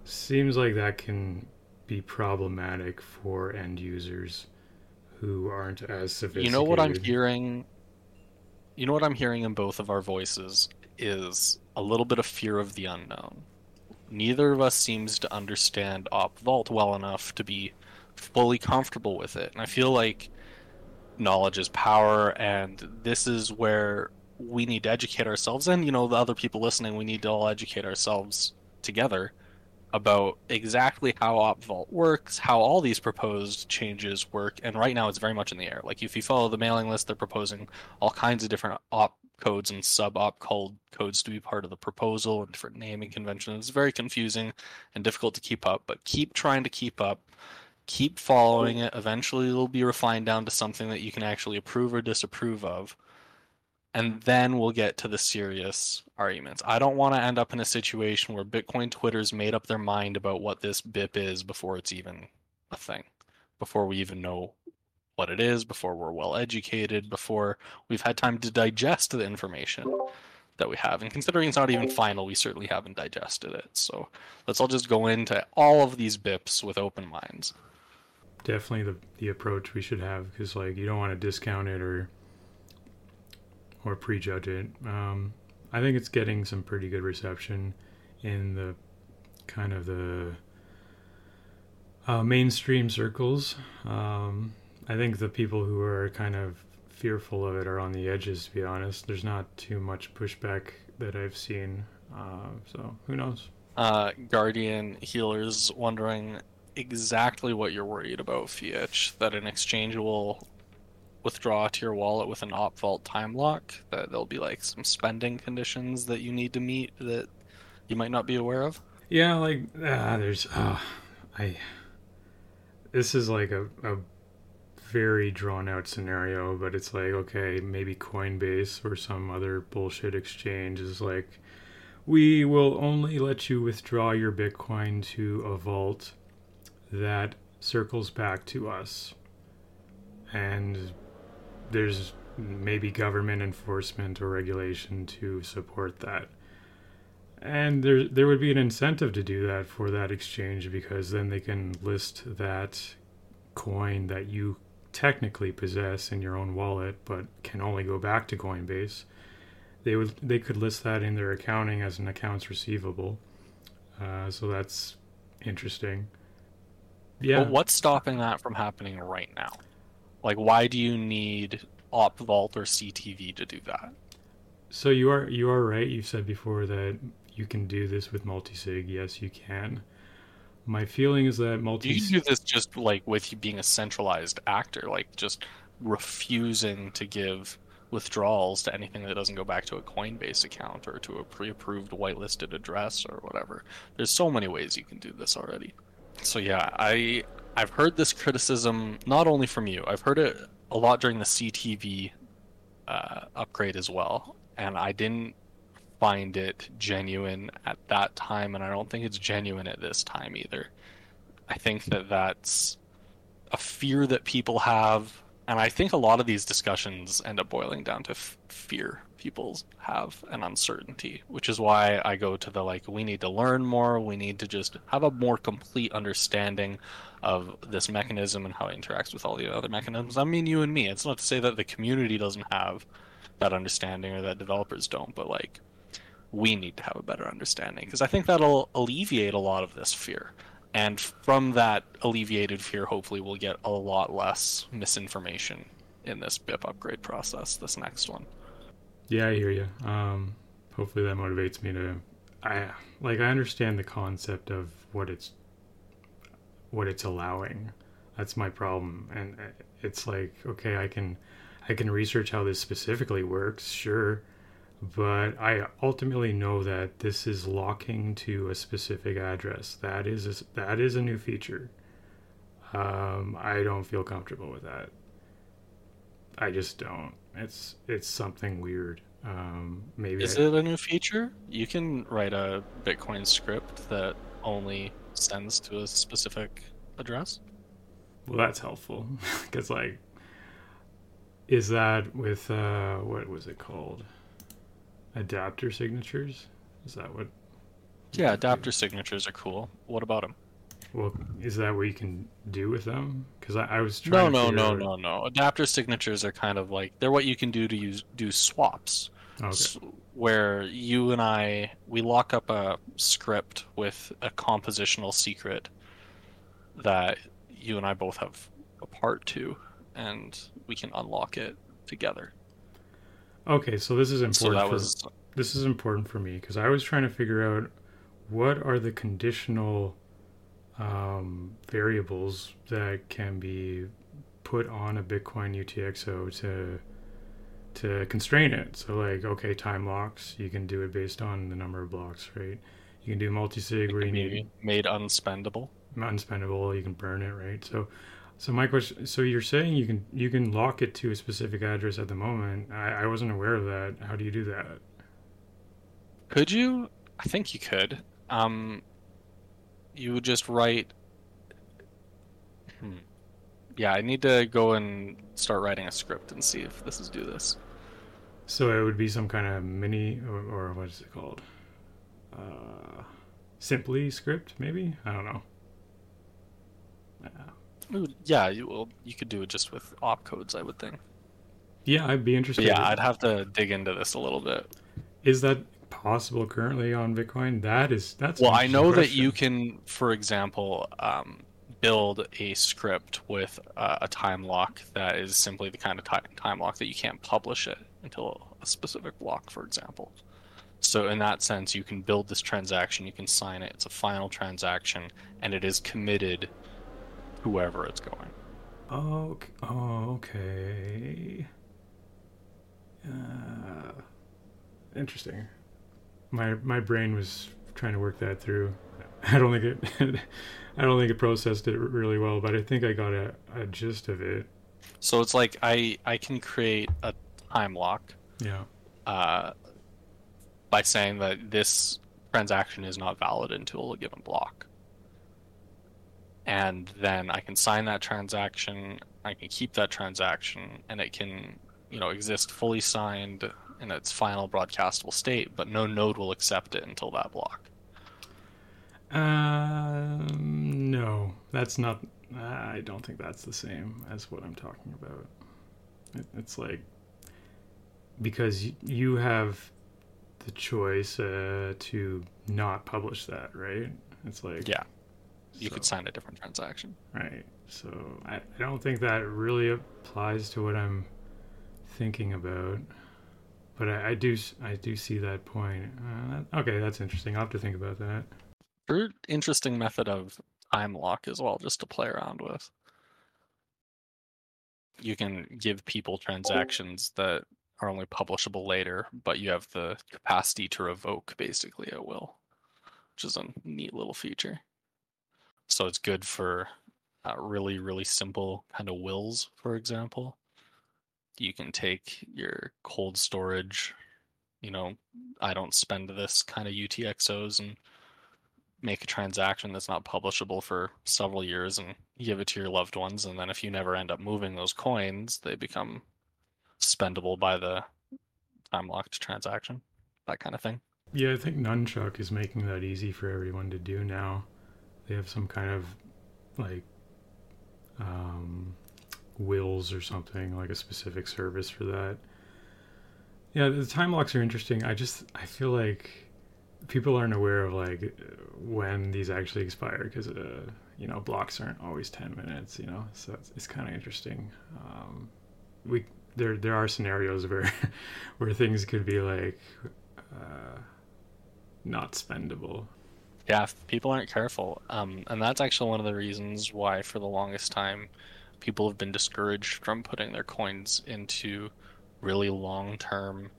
seems like that can be problematic for end users who aren't as sophisticated. You know what I'm hearing, you know what I'm hearing in both of our voices is a little bit of fear of the unknown. Neither of us seems to understand Op Vault well enough to be fully comfortable with it. And I feel like knowledge is power, and this is where we need to educate ourselves. And, you know, the other people listening, we need to all educate ourselves together about exactly how OpVault works, how all these proposed changes work, and right now it's very much in the air. Like, if you follow the mailing list, they're proposing all kinds of different op codes and sub-op called codes to be part of the proposal and different naming conventions. It's very confusing and difficult to keep up, but keep trying to keep up. Keep following it. Eventually, it'll be refined down to something that you can actually approve or disapprove of. And then we'll get to the serious arguments. I don't want to end up in a situation where Bitcoin Twitter's made up their mind about what this B I P is before it's even a thing, before we even know what it is, before we're well educated, before we've had time to digest the information that we have. And considering it's not even final, we certainly haven't digested it. So let's all just go into all of these B I Ps with open minds. Definitely the, the approach we should have, because like, you don't want to discount it or... or prejudge it. Um, I think it's getting some pretty good reception in the kind of the uh, mainstream circles. Um, I think the people who are kind of fearful of it are on the edges, to be honest. There's not too much pushback that I've seen. Uh, so who knows? Uh, Guardian healers wondering exactly what you're worried about, Fiat, that an exchange will withdraw to your wallet with an OpVault time lock, that there'll be like some spending conditions that you need to meet that you might not be aware of. Yeah, like uh, there's uh, I this is like a, a very drawn out scenario, but it's like, okay, maybe Coinbase or some other bullshit exchange is like, we will only let you withdraw your Bitcoin to a vault that circles back to us. And there's maybe government enforcement or regulation to support that. And there there would be an incentive to do that for that exchange, because then they can list that coin that you technically possess in your own wallet but can only go back to Coinbase. They would they could list that in their accounting as an accounts receivable. Uh, so that's interesting. Yeah. Well, what's stopping that from happening right now? Like, why do you need OpVault or C T V to do that? So you are you are right. You said before that you can do this with multisig. Yes, you can. My feeling is that multisig... You can do this just, like, with you being a centralized actor, like, just refusing to give withdrawals to anything that doesn't go back to a Coinbase account or to a pre-approved whitelisted address or whatever. There's so many ways you can do this already. So, yeah, I... I've heard this criticism not only from you. I've heard it a lot during the C T V uh, upgrade as well, and I didn't find it genuine at that time, and I don't think it's genuine at this time either. I think that that's a fear that people have, and I think a lot of these discussions end up boiling down to f- fear people have and uncertainty, which is why I go to the, like, we need to learn more, we need to just have a more complete understanding of this mechanism and how it interacts with all the other mechanisms. I mean, you and me. It's not to say that the community doesn't have that understanding or that developers don't, but, like, we need to have a better understanding, because I think that'll alleviate a lot of this fear. And from that alleviated fear, hopefully we'll get a lot less misinformation in this B I P upgrade process, this next one. Yeah, I hear you. Um, hopefully that motivates me to... I like, I understand the concept of what it's what it's allowing. That's my problem. And it's like, okay, I can I can research how this specifically works, sure, but I ultimately know that this is locking to a specific address. That is a, that is a new feature. Um, I don't feel comfortable with that. I just don't. It's it's something weird. Um, maybe is I... it a new feature? You can write a Bitcoin script that only sends to a specific address. Well, that's helpful, because like, is that with uh, what was it called? Adapter signatures? Is that what? Yeah, adapter signatures are cool. What about them? Well, is that what you can do with them? Because I, I was trying no, to No, no, no, no, no. Adapter signatures are kind of like, they're what you can do to use do swaps. Okay. So, where you and I, we lock up a script with a compositional secret that you and I both have a part to, and we can unlock it together. Okay, so this is important. So that for, was... This is important for me, because I was trying to figure out what are the conditional um, variables that can be put on a Bitcoin U T X O to to constrain it? So like, okay, time locks, you can do it based on the number of blocks, right? You can do multi-sig where you need made unspendable. Unspendable, you can burn it, right? So so my question, so you're saying you can you can lock it to a specific address at the moment. I, I wasn't aware of that. How do you do that? Could you? I think you could. Um, you would just write... Hmm. Yeah, I need to go and start writing a script and see if this is do this. So it would be some kind of mini, or, or what is it called? Uh, simply script, maybe? I don't know. Yeah, yeah you, well, you could do it just with opcodes, I would think. Yeah, I'd be interested. But yeah, I'd have to dig into this a little bit. Is that possible currently on Bitcoin? That is, that's well, I know that you can, for example, um, build a script with uh, a time lock that is simply the kind of time, time lock that you can't publish it until a specific block, for example. So in that sense, you can build this transaction, you can sign it, it's a final transaction, and it is committed whoever it's going. Oh, okay. Uh, interesting. My my brain was trying to work that through. I don't think it I don't think it processed it really well, but I think I got a, a gist of it. So it's like I, I can create a time lock. Yeah. Uh, by saying that this transaction is not valid until a given block. And then I can sign that transaction, I can keep that transaction, and it can, you know, exist fully signed in its final broadcastable state, but no node will accept it until that block. Um, no, that's not, I don't think that's the same as what I'm talking about. It, it's like, because you have the choice uh, to not publish that, right? It's like... Yeah, you so, could sign a different transaction. Right, so I, I don't think that really applies to what I'm thinking about. But I, I do, I do see that point. Uh, okay, that's interesting. I'll have to think about that. Very interesting method of time lock as well, just to play around with. You can give people transactions that are only publishable later, but you have the capacity to revoke basically at will, which is a neat little feature. So it's good for uh, really, really simple kind of wills, for example. You can take your cold storage, you know, I don't spend this kind of U T X Os, and make a transaction that's not publishable for several years and give it to your loved ones. And then if you never end up moving those coins, they become spendable by the time locked transaction, that kind of thing. Yeah, I think Nunchuck is making that easy for everyone to do now. They have some kind of like, um, wills or something, like a specific service for that. Yeah, the time locks are interesting. I just I feel like people aren't aware of like when these actually expire, because uh, you know, blocks aren't always ten minutes, you know, so it's, it's kind of interesting. Um, we there there are scenarios where where things could be like uh, not spendable. Yeah, if people aren't careful, um, and that's actually one of the reasons why for the longest time people have been discouraged from putting their coins into really long-term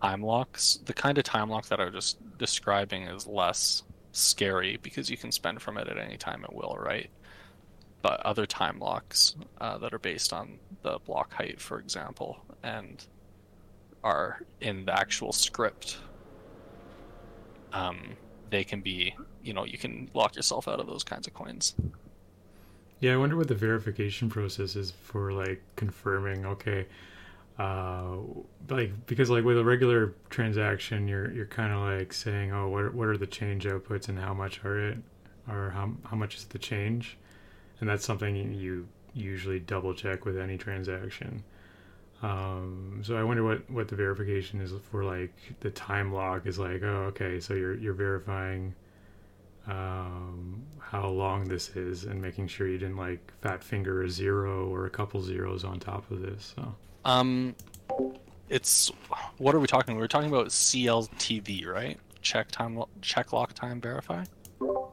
time locks. The kind of time lock that I was just describing is less scary because you can spend from it at any time at will, right? But other time locks uh, that are based on the block height, for example, and are in the actual script, um, they can be, you know, you can lock yourself out of those kinds of coins. Yeah, I wonder what the verification process is for, like, confirming, okay, uh, like, because, like, with a regular transaction, you're you're kind of, like, saying, oh, what, what are the change outputs and how much are it, or how how much is the change? And that's something you usually double-check with any transaction. Um, so I wonder what, what the verification is for, like, the time lock is like, oh, okay, so you're you're verifying... um how long this is and making sure you didn't like fat finger a zero or a couple zeros on top of this. So um it's what are we talking we were talking about C L T V, right? check time, check lock time verify.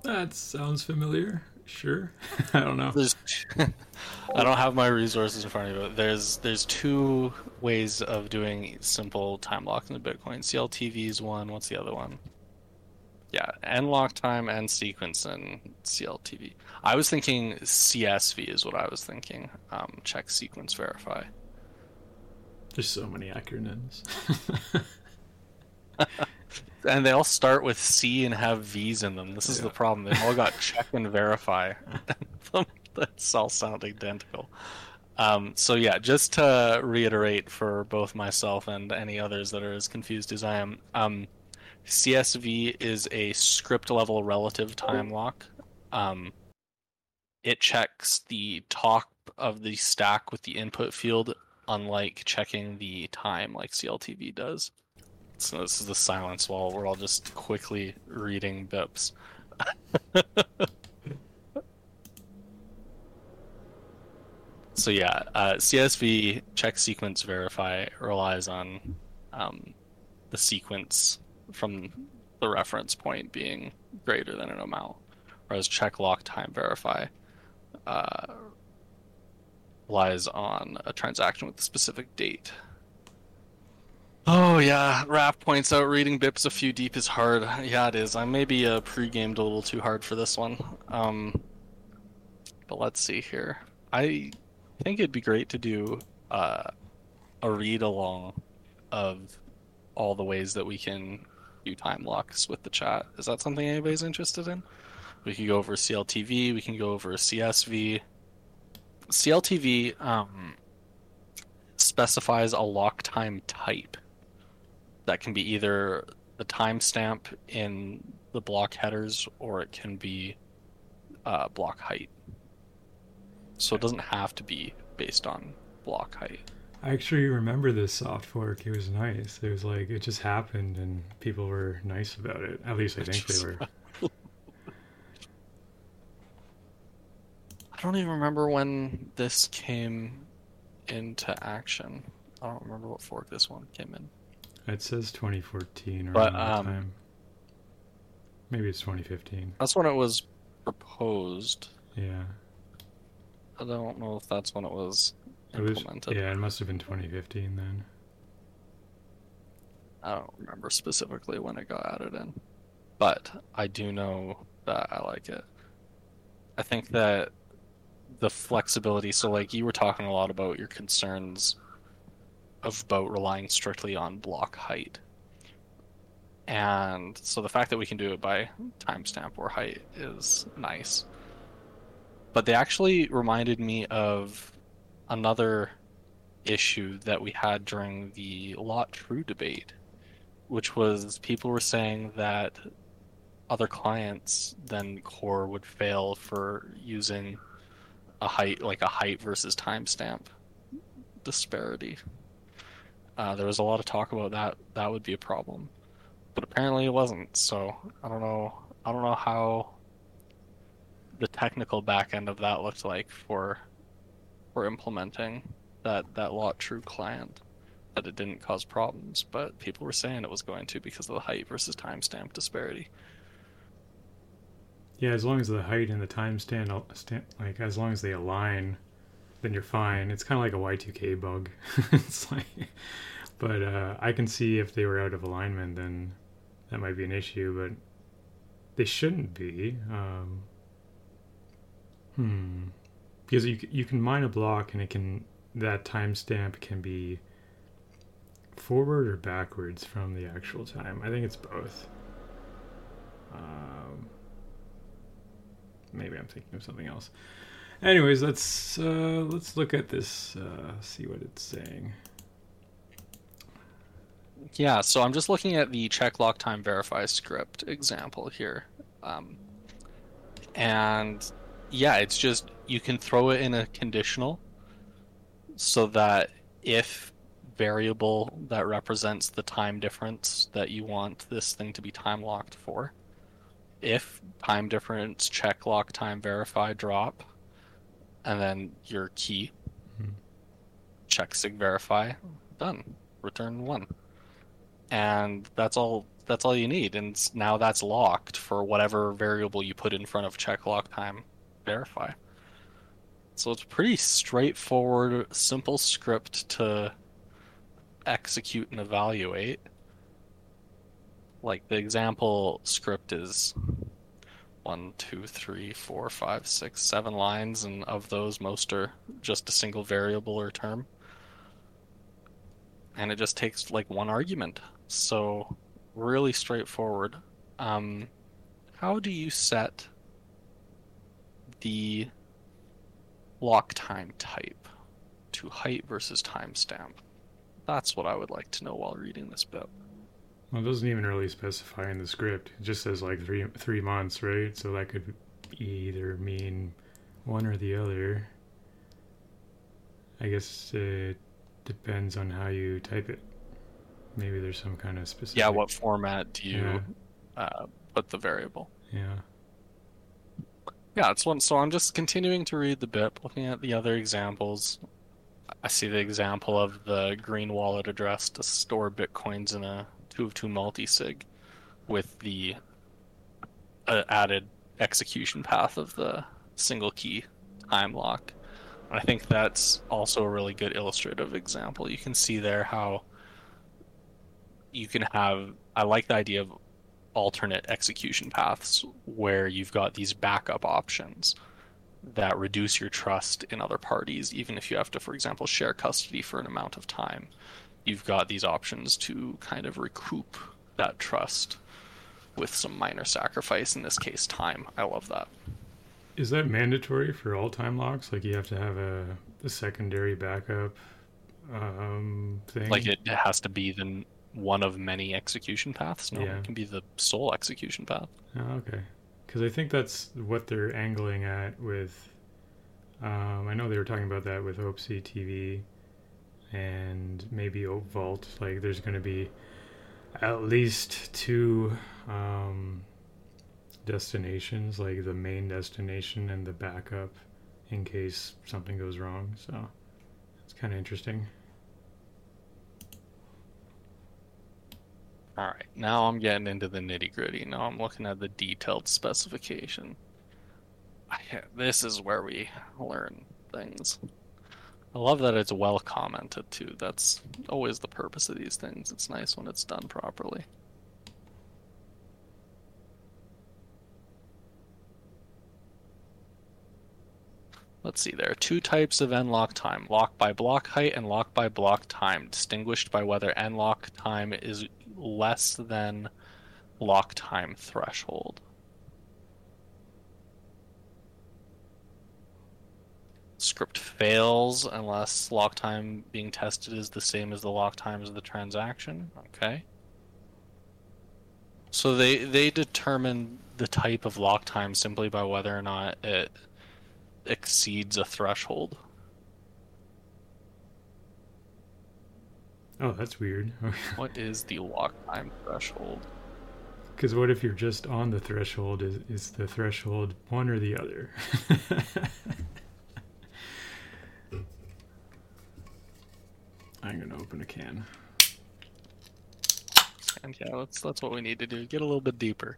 That sounds familiar. Sure. I don't know. I don't have my resources in front of me, but there's there's two ways of doing simple time locks in Bitcoin. C L T V is one. What's the other one? Yeah, and lock time and sequence in C L T V. I was thinking C S V is what I was thinking. Um, check sequence verify. There's so many acronyms. And they all start with C and have V's in them. This is yeah. the problem. They all got check and verify. That's all sound identical. Um, so yeah, just to reiterate for both myself and any others that are as confused as I am, um, C S V is a script level relative time lock. Um, it checks the top of the stack with the input field, unlike checking the time like C L T V does. So this is the silence while we're all just quickly reading B I Ps. So yeah, uh, C S V, check sequence verify, relies on um, the sequence from the reference point being greater than an amount, whereas check lock time verify uh, relies on a transaction with a specific date. Oh yeah, Raph points out reading B I Ps a few deep is hard. Yeah, it is. I maybe uh, pre-gamed a little too hard for this one. Um, but let's see here. I think it'd be great to do uh, a read-along of all the ways that we can do time locks with the chat. Is that something anybody's interested in? We can go over C L T V. We can go over C S V. C L T V um, specifies a lock time type. That can be either the timestamp in the block headers, or it can be uh, block height. So it doesn't have to be based on block height. I actually remember this soft fork. It was nice. It was like, it just happened and people were nice about it. At least I think they were. I don't even remember when this came into action. I don't remember what fork this one came in. It says twenty fourteen around but, um, that time. Maybe it's twenty fifteen. That's when it was proposed. Yeah. I don't know if that's when it was implemented. It was, yeah, it must have been twenty fifteen then. I don't remember specifically when it got added in. But I do know that I like it. I think that the flexibility... So, like, you were talking a lot about your concerns of boat relying strictly on block height. And so the fact that we can do it by timestamp or height is nice. But they actually reminded me of another issue that we had during the Lot True debate, which was people were saying that other clients than Core would fail for using a height, like a height versus timestamp disparity. Uh, there was a lot of talk about that. That would be a problem, but apparently it wasn't. So I don't know. I don't know how the technical back end of that looked like for for implementing that that lot true client. That it didn't cause problems, but people were saying it was going to because of the height versus timestamp disparity. Yeah, as long as the height and the timestamp, like as long as they align, then you're fine. It's kind of like a Y two K bug. It's like, but uh, I can see if they were out of alignment, then that might be an issue, but they shouldn't be. Um, hmm. Because you you can mine a block, and it can that timestamp can be forward or backwards from the actual time. I think it's both. Um, maybe I'm thinking of something else. Anyways, let's uh, let's look at this, uh, see what it's saying. Yeah, so I'm just looking at the check lock time verify script example here. Um, and yeah, it's just you can throw it in a conditional so that if variable that represents the time difference that you want this thing to be time locked for, if time difference check lock time verify drop, and then your key, mm-hmm. check sig verify, done, return one. And that's all that's all you need. And now that's locked for whatever variable you put in front of check lock time verify. So it's pretty straightforward, simple script to execute and evaluate. Like the example script is one, two, three, four, five, six, seven lines, and of those most are just a single variable or term. And it just takes like one argument. So really straightforward. Um, how do you set the lock time type to height versus timestamp? That's what I would like to know while reading this bit. Well, it doesn't even really specify in the script. It just says like three three months, right? So that could either mean one or the other. I guess it depends on how you type it. Maybe there's some kind of specific... Yeah, what format do you yeah. uh, put the variable? Yeah. Yeah, it's one. So I'm just continuing to read the B I P, looking at the other examples. I see the example of the green wallet address to store bitcoins in a two of two multi-sig with the uh, added execution path of the single key time lock. And I think that's also a really good illustrative example. You can see there how you can have... I like the idea of alternate execution paths where you've got these backup options that reduce your trust in other parties, even if you have to, for example, share custody for an amount of time. You've got these options to kind of recoup that trust with some minor sacrifice, in this case, time. I love that. Is that mandatory for all time locks? Like you have to have a, a secondary backup um, thing? Like it has to be the one of many execution paths? No, yeah. It can be the sole execution path. Oh, okay. Because I think that's what they're angling at with... Um, I know they were talking about that with O P C T V and maybe O P vault. Like, there's going to be at least two um, destinations, like the main destination and the backup, in case something goes wrong. So it's kind of interesting. All right, now I'm getting into the nitty-gritty. Now I'm looking at the detailed specification. I, this is where we learn things. I love that it's well commented, too. That's always the purpose of these things. It's nice when it's done properly. Let's see, there are two types of nlock time, lock by block height and lock by block time, distinguished by whether nlock time is less than lock time threshold. Script fails unless lock time being tested is the same as the lock times of the transaction. Okay. So they, they determine the type of lock time simply by whether or not it exceeds a threshold. Oh, that's weird. What is the lock time threshold? Because what if you're just on the threshold? Is is the threshold one or the other? I'm gonna open a can. And yeah, that's that's what we need to do. Get a little bit deeper.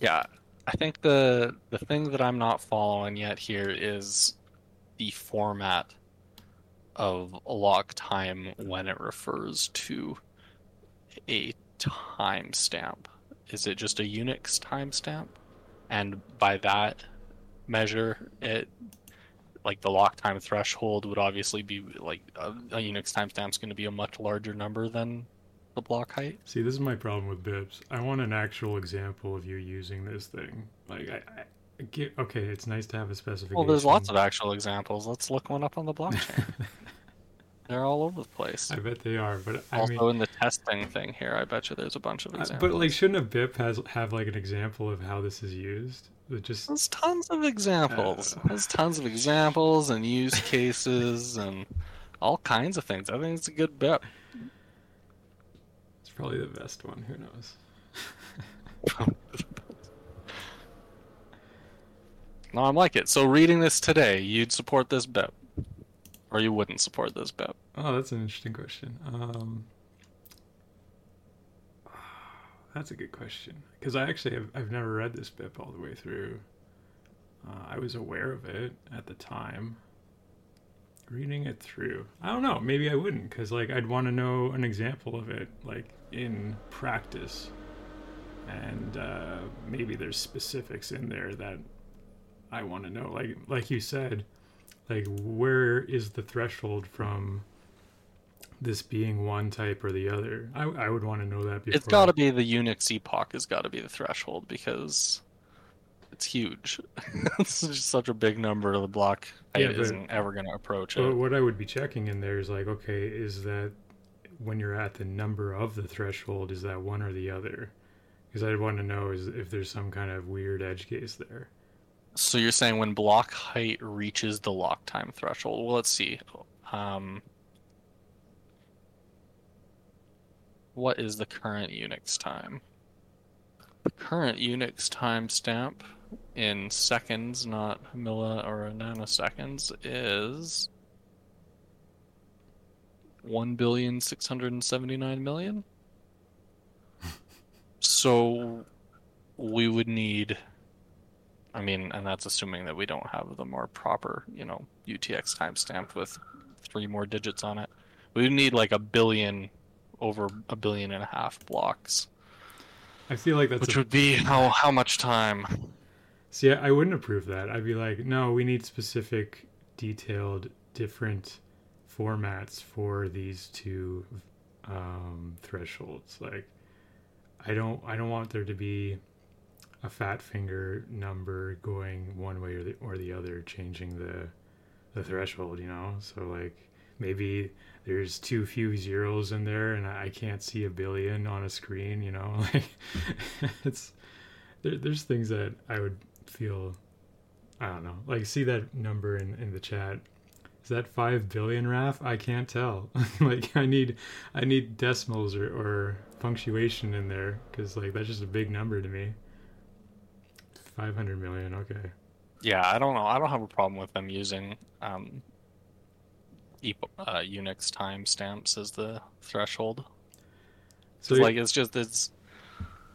Yeah. I think the the thing that I'm not following yet here is the format of lock time when it refers to a timestamp. Is it just a Unix timestamp? And by that measure, it like the lock time threshold would obviously be like a, a Unix timestamp is going to be a much larger number than the block height. See, this is my problem with B I Ps. I want an actual example of you using this thing. Like, I, I get, okay, it's nice to have a specification. Well, there's lots of actual examples. Let's look one up on the blockchain. They're all over the place. I bet they are. But I also mean, in the testing thing here, I bet you there's a bunch of examples. But like, shouldn't a B I P has have like an example of how this is used? It just there's tons of examples. Uh... There's tons of examples and use cases and all kinds of things. I think it's a good B I P. Probably the best one, who knows. No, I'm like it. So reading this today, you'd support this B I P, or you wouldn't support this B I P? Oh, that's an interesting question. Um, that's a good question, because I actually have I've never read this B I P all the way through. Uh, I was aware of it at the time. Reading it through, I don't know. Maybe I wouldn't, because like I'd want to know an example of it, like in practice, and uh, maybe there's specifics in there that I want to know. Like like you said, like where is the threshold from this being one type or the other? I I would want to know that before. It's got to be the Unix epoch. Has got to be the threshold, because it's huge. It's just such a big number to the block. Yeah, it isn't ever going to approach it. What I would be checking in there is like, okay, is that when you're at the number of the threshold, is that one or the other? Because I'd want to know is if there's some kind of weird edge case there. So you're saying when block height reaches the lock time threshold? Well, let's see. Um, what is the current Unix time? The current Unix timestamp in seconds, not milli or nanoseconds, is one billion six hundred seventy-nine million. So we would need, I mean, and that's assuming that we don't have the more proper, you know, U T X timestamp with three more digits on it. We would need like a billion, over a billion and a half blocks. I feel like that's which a... would be how how much time. See, I wouldn't approve that. I'd be like, no, we need specific, detailed, different formats for these two um, thresholds. Like, I don't, I don't want there to be a fat finger number going one way or the or the other, changing the the threshold. You know, so like maybe there's too few zeros in there and I can't see a billion on a screen, you know, like it's, there, there's things that I would feel, I don't know, like see that number in, in the chat. Is that five billion, Raph? I can't tell. Like I need, I need decimals or, or punctuation in there. Cause like, that's just a big number to me. five hundred million. Okay. Yeah. I don't know. I don't have a problem with them using, um, Uh, Unix timestamps as the threshold. So like it's just it's.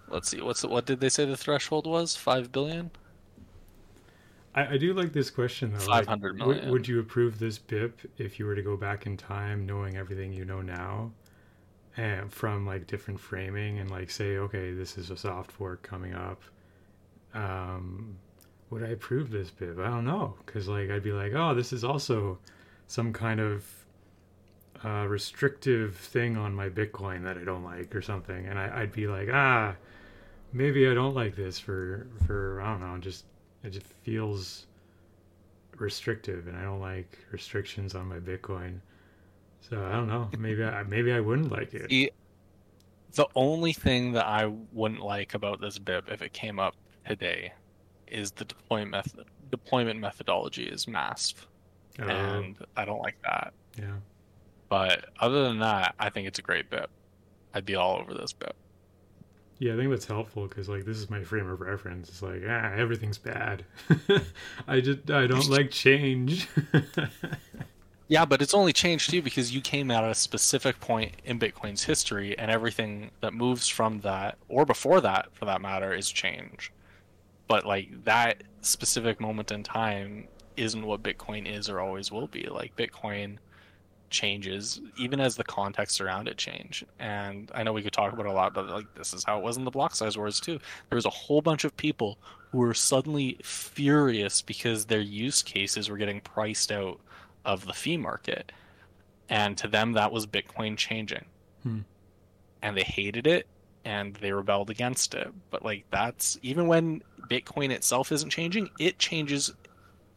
Let's see. What's what did they say the threshold was? Five billion. I, I do like this question though. Five hundred like, million. W- would you approve this B I P if you were to go back in time, knowing everything you know now, and from like different framing and like say, okay, this is a soft fork coming up. Um, would I approve this B I P? I don't know, because like I'd be like, oh, this is also some kind of uh, restrictive thing on my Bitcoin that I don't like or something. And I, I'd be like, ah, maybe I don't like this for, for, I don't know, just, it just feels restrictive and I don't like restrictions on my Bitcoin. So I don't know, maybe I, maybe I wouldn't like it. See, the only thing that I wouldn't like about this B I P, if it came up today, is the deployment method. Deployment methodology is M A S F. Um, and I don't like that. Yeah. But other than that, I think it's a great B I P. I'd be all over this B I P. Yeah, I think that's helpful because like this is my frame of reference. It's like ah, everything's bad. I just I don't like change. Yeah, but it's only change too because you came at a specific point in Bitcoin's history, and everything that moves from that or before that, for that matter, is change. But like that specific moment in time isn't what Bitcoin is or always will be. Like Bitcoin changes even as the context around it change. And I know we could talk about it a lot, but like this is how it was in the block size wars too. There was a whole bunch of people who were suddenly furious because their use cases were getting priced out of the fee market. And to them that was Bitcoin changing. Hmm. And they hated it and they rebelled against it. But like that's even when Bitcoin itself isn't changing, it changes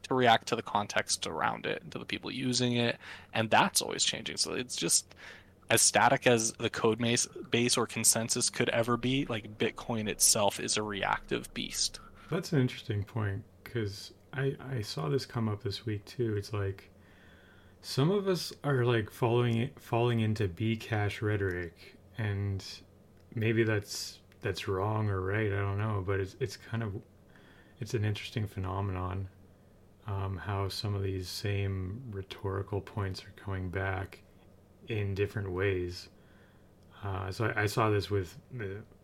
to react to the context around it and to the people using it, and that's always changing. So it's just as static as the code base or consensus could ever be. Like Bitcoin itself is a reactive beast. That's an interesting point because I, I saw this come up this week too. It's like some of us are like following falling into Bcash rhetoric, and maybe that's that's wrong or right. I don't know, but it's it's kind of it's an interesting phenomenon. Um, how some of these same rhetorical points are coming back in different ways. Uh, so I, I saw this with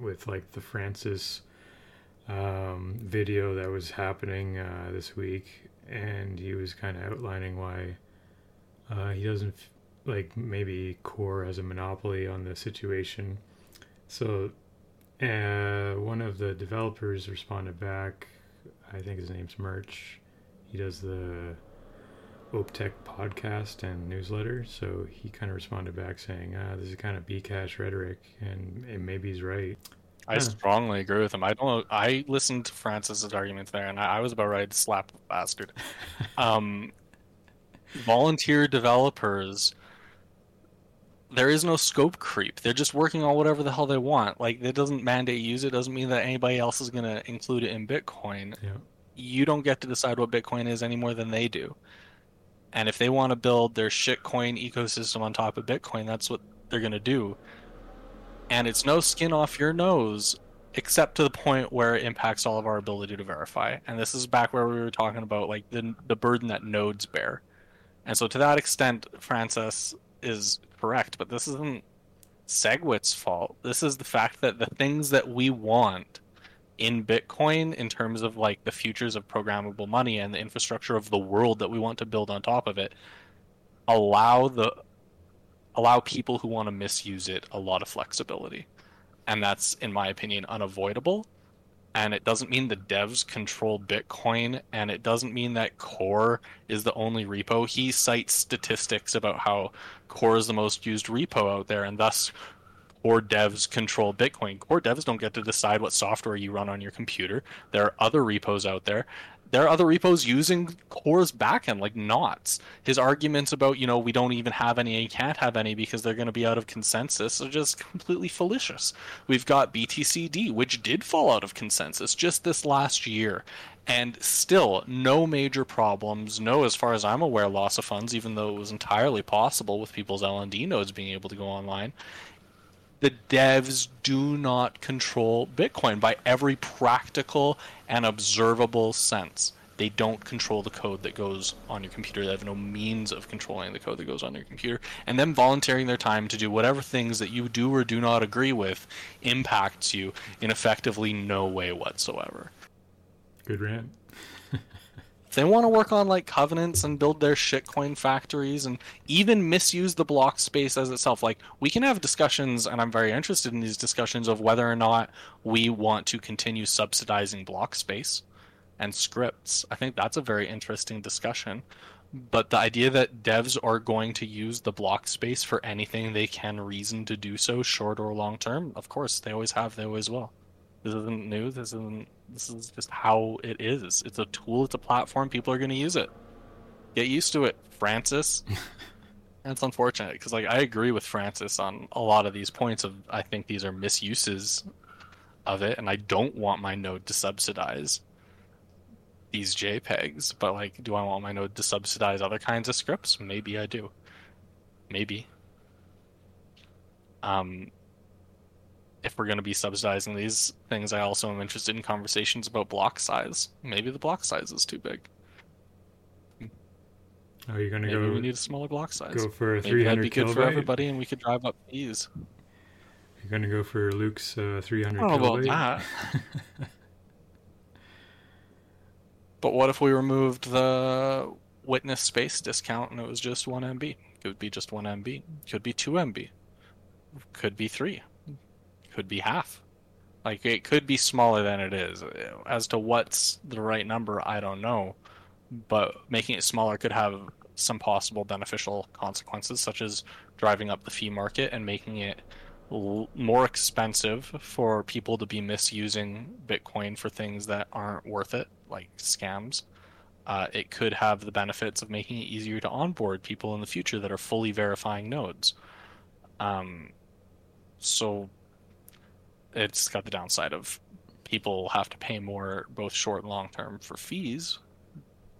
with like the Francis um, video that was happening uh, this week, and he was kind of outlining why uh, he doesn't f- like maybe Core has a monopoly on the situation. So uh, one of the developers responded back. I think his name's Merch. He does the OpTech podcast and newsletter, so he kind of responded back saying, uh, this is kind of Bcash rhetoric, and, and maybe he's right. I huh. strongly agree with him. I don't know. I listened to Francis's arguments there, and I, I was about ready to slap the bastard. Um, volunteer developers, there is no scope creep. They're just working on whatever the hell they want. Like, it doesn't mandate use it. It doesn't mean that anybody else is going to include it in Bitcoin. Yeah. You don't get to decide what Bitcoin is any more than they do. And if they want to build their shitcoin ecosystem on top of Bitcoin, that's what they're going to do. And it's no skin off your nose, except to the point where it impacts all of our ability to verify. And this is back where we were talking about like the the burden that nodes bear. And so to that extent, Francis is correct, but this isn't SegWit's fault. This is the fact that the things that we want in Bitcoin in terms of like the futures of programmable money and the infrastructure of the world that we want to build on top of it allow the allow people who want to misuse it a lot of flexibility, and that's in my opinion unavoidable. And it doesn't mean the devs control Bitcoin, and it doesn't mean that Core is the only repo. He cites statistics about how Core is the most used repo out there, and thus Core devs control Bitcoin. Core devs don't get to decide what software you run on your computer. There are other repos out there. There are other repos using Core's backend, like Knots. His arguments about, you know, we don't even have any, you can't have any because they're going to be out of consensus are just completely fallacious. We've got B T C D, which did fall out of consensus just this last year. And still, no major problems, no, as far as I'm aware, loss of funds, even though it was entirely possible with people's L N D nodes being able to go online. The devs do not control Bitcoin by every practical and observable sense. They don't control the code that goes on your computer. They have no means of controlling the code that goes on your computer. And them volunteering their time to do whatever things that you do or do not agree with impacts you in effectively no way whatsoever. Good rant. If they want to work on like covenants and build their shitcoin factories and even misuse the block space as itself, like we can have discussions, and I'm very interested in these discussions of whether or not we want to continue subsidizing block space and scripts. I think that's a very interesting discussion. But the idea that devs are going to use the block space for anything they can reason to do so, short or long term, of course, they always have, they always will. This isn't new. This isn't. This is just how it is. It's a tool. It's a platform. People are going to use it. Get used to it, Francis. That's unfortunate because, like, I agree with Francis on a lot of these points. Of I think these are misuses of it, and I don't want my node to subsidize these JPEGs. But like, do I want my node to subsidize other kinds of scripts? Maybe I do. Maybe. Um. If we're going to be subsidizing these things, I also am interested in conversations about block size. Maybe the block size is too big. Oh, you're going to go. Maybe we need a smaller block size. Go for a three hundred kilobyte. That'd be good for everybody, and we could drive up fees. You're going to go for Luke's uh, three hundred kilobyte. I don't know kilobyte. About that. But what if we removed the witness space discount and it was just one megabyte? Could be just one megabyte. Could be two megabytes. Could be three. Could be half. Like, it could be smaller than it is. As to what's the right number, I don't know, but making it smaller could have some possible beneficial consequences, such as driving up the fee market and making it l- more expensive for people to be misusing Bitcoin for things that aren't worth it, like scams. Uh, it could have the benefits of making it easier to onboard people in the future that are fully verifying nodes. Um, so it's got the downside of people have to pay more, both short and long term, for fees.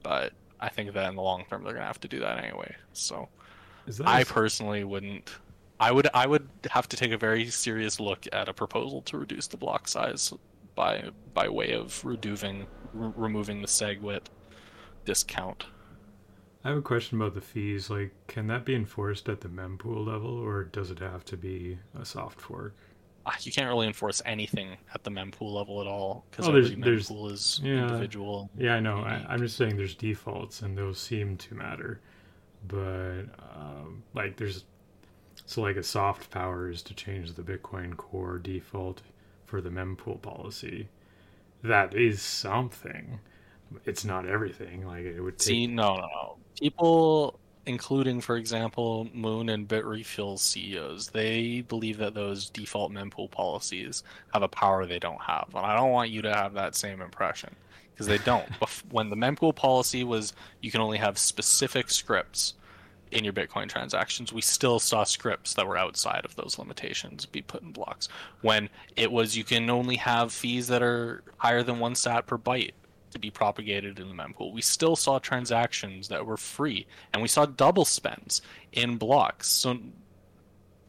But I think that in the long term, they're going to have to do that anyway. So I a... personally wouldn't. I would I would have to take a very serious look at a proposal to reduce the block size by by way of reducing, re- removing the SegWit discount. I have a question about the fees. Like, can that be enforced at the mempool level, or does it have to be a soft fork? You can't really enforce anything at the mempool level at all, because oh, every mempool is yeah, individual. Yeah, I know. I, I'm just saying there's defaults, and those seem to matter. But, um, like, there's... So, like, a soft power is to change the Bitcoin core default for the mempool policy. That is something. It's not everything. Like, it would take... See, no, no, no. People... including, for example, Moon and Bitrefill C E Os, they believe that those default mempool policies have a power they don't have. And I don't want you to have that same impression, because they don't. When the mempool policy was you can only have specific scripts in your Bitcoin transactions, we still saw scripts that were outside of those limitations be put in blocks. When it was you can only have fees that are higher than one sat per byte to be propagated in the mempool, we still saw transactions that were free, and we saw double spends in blocks. So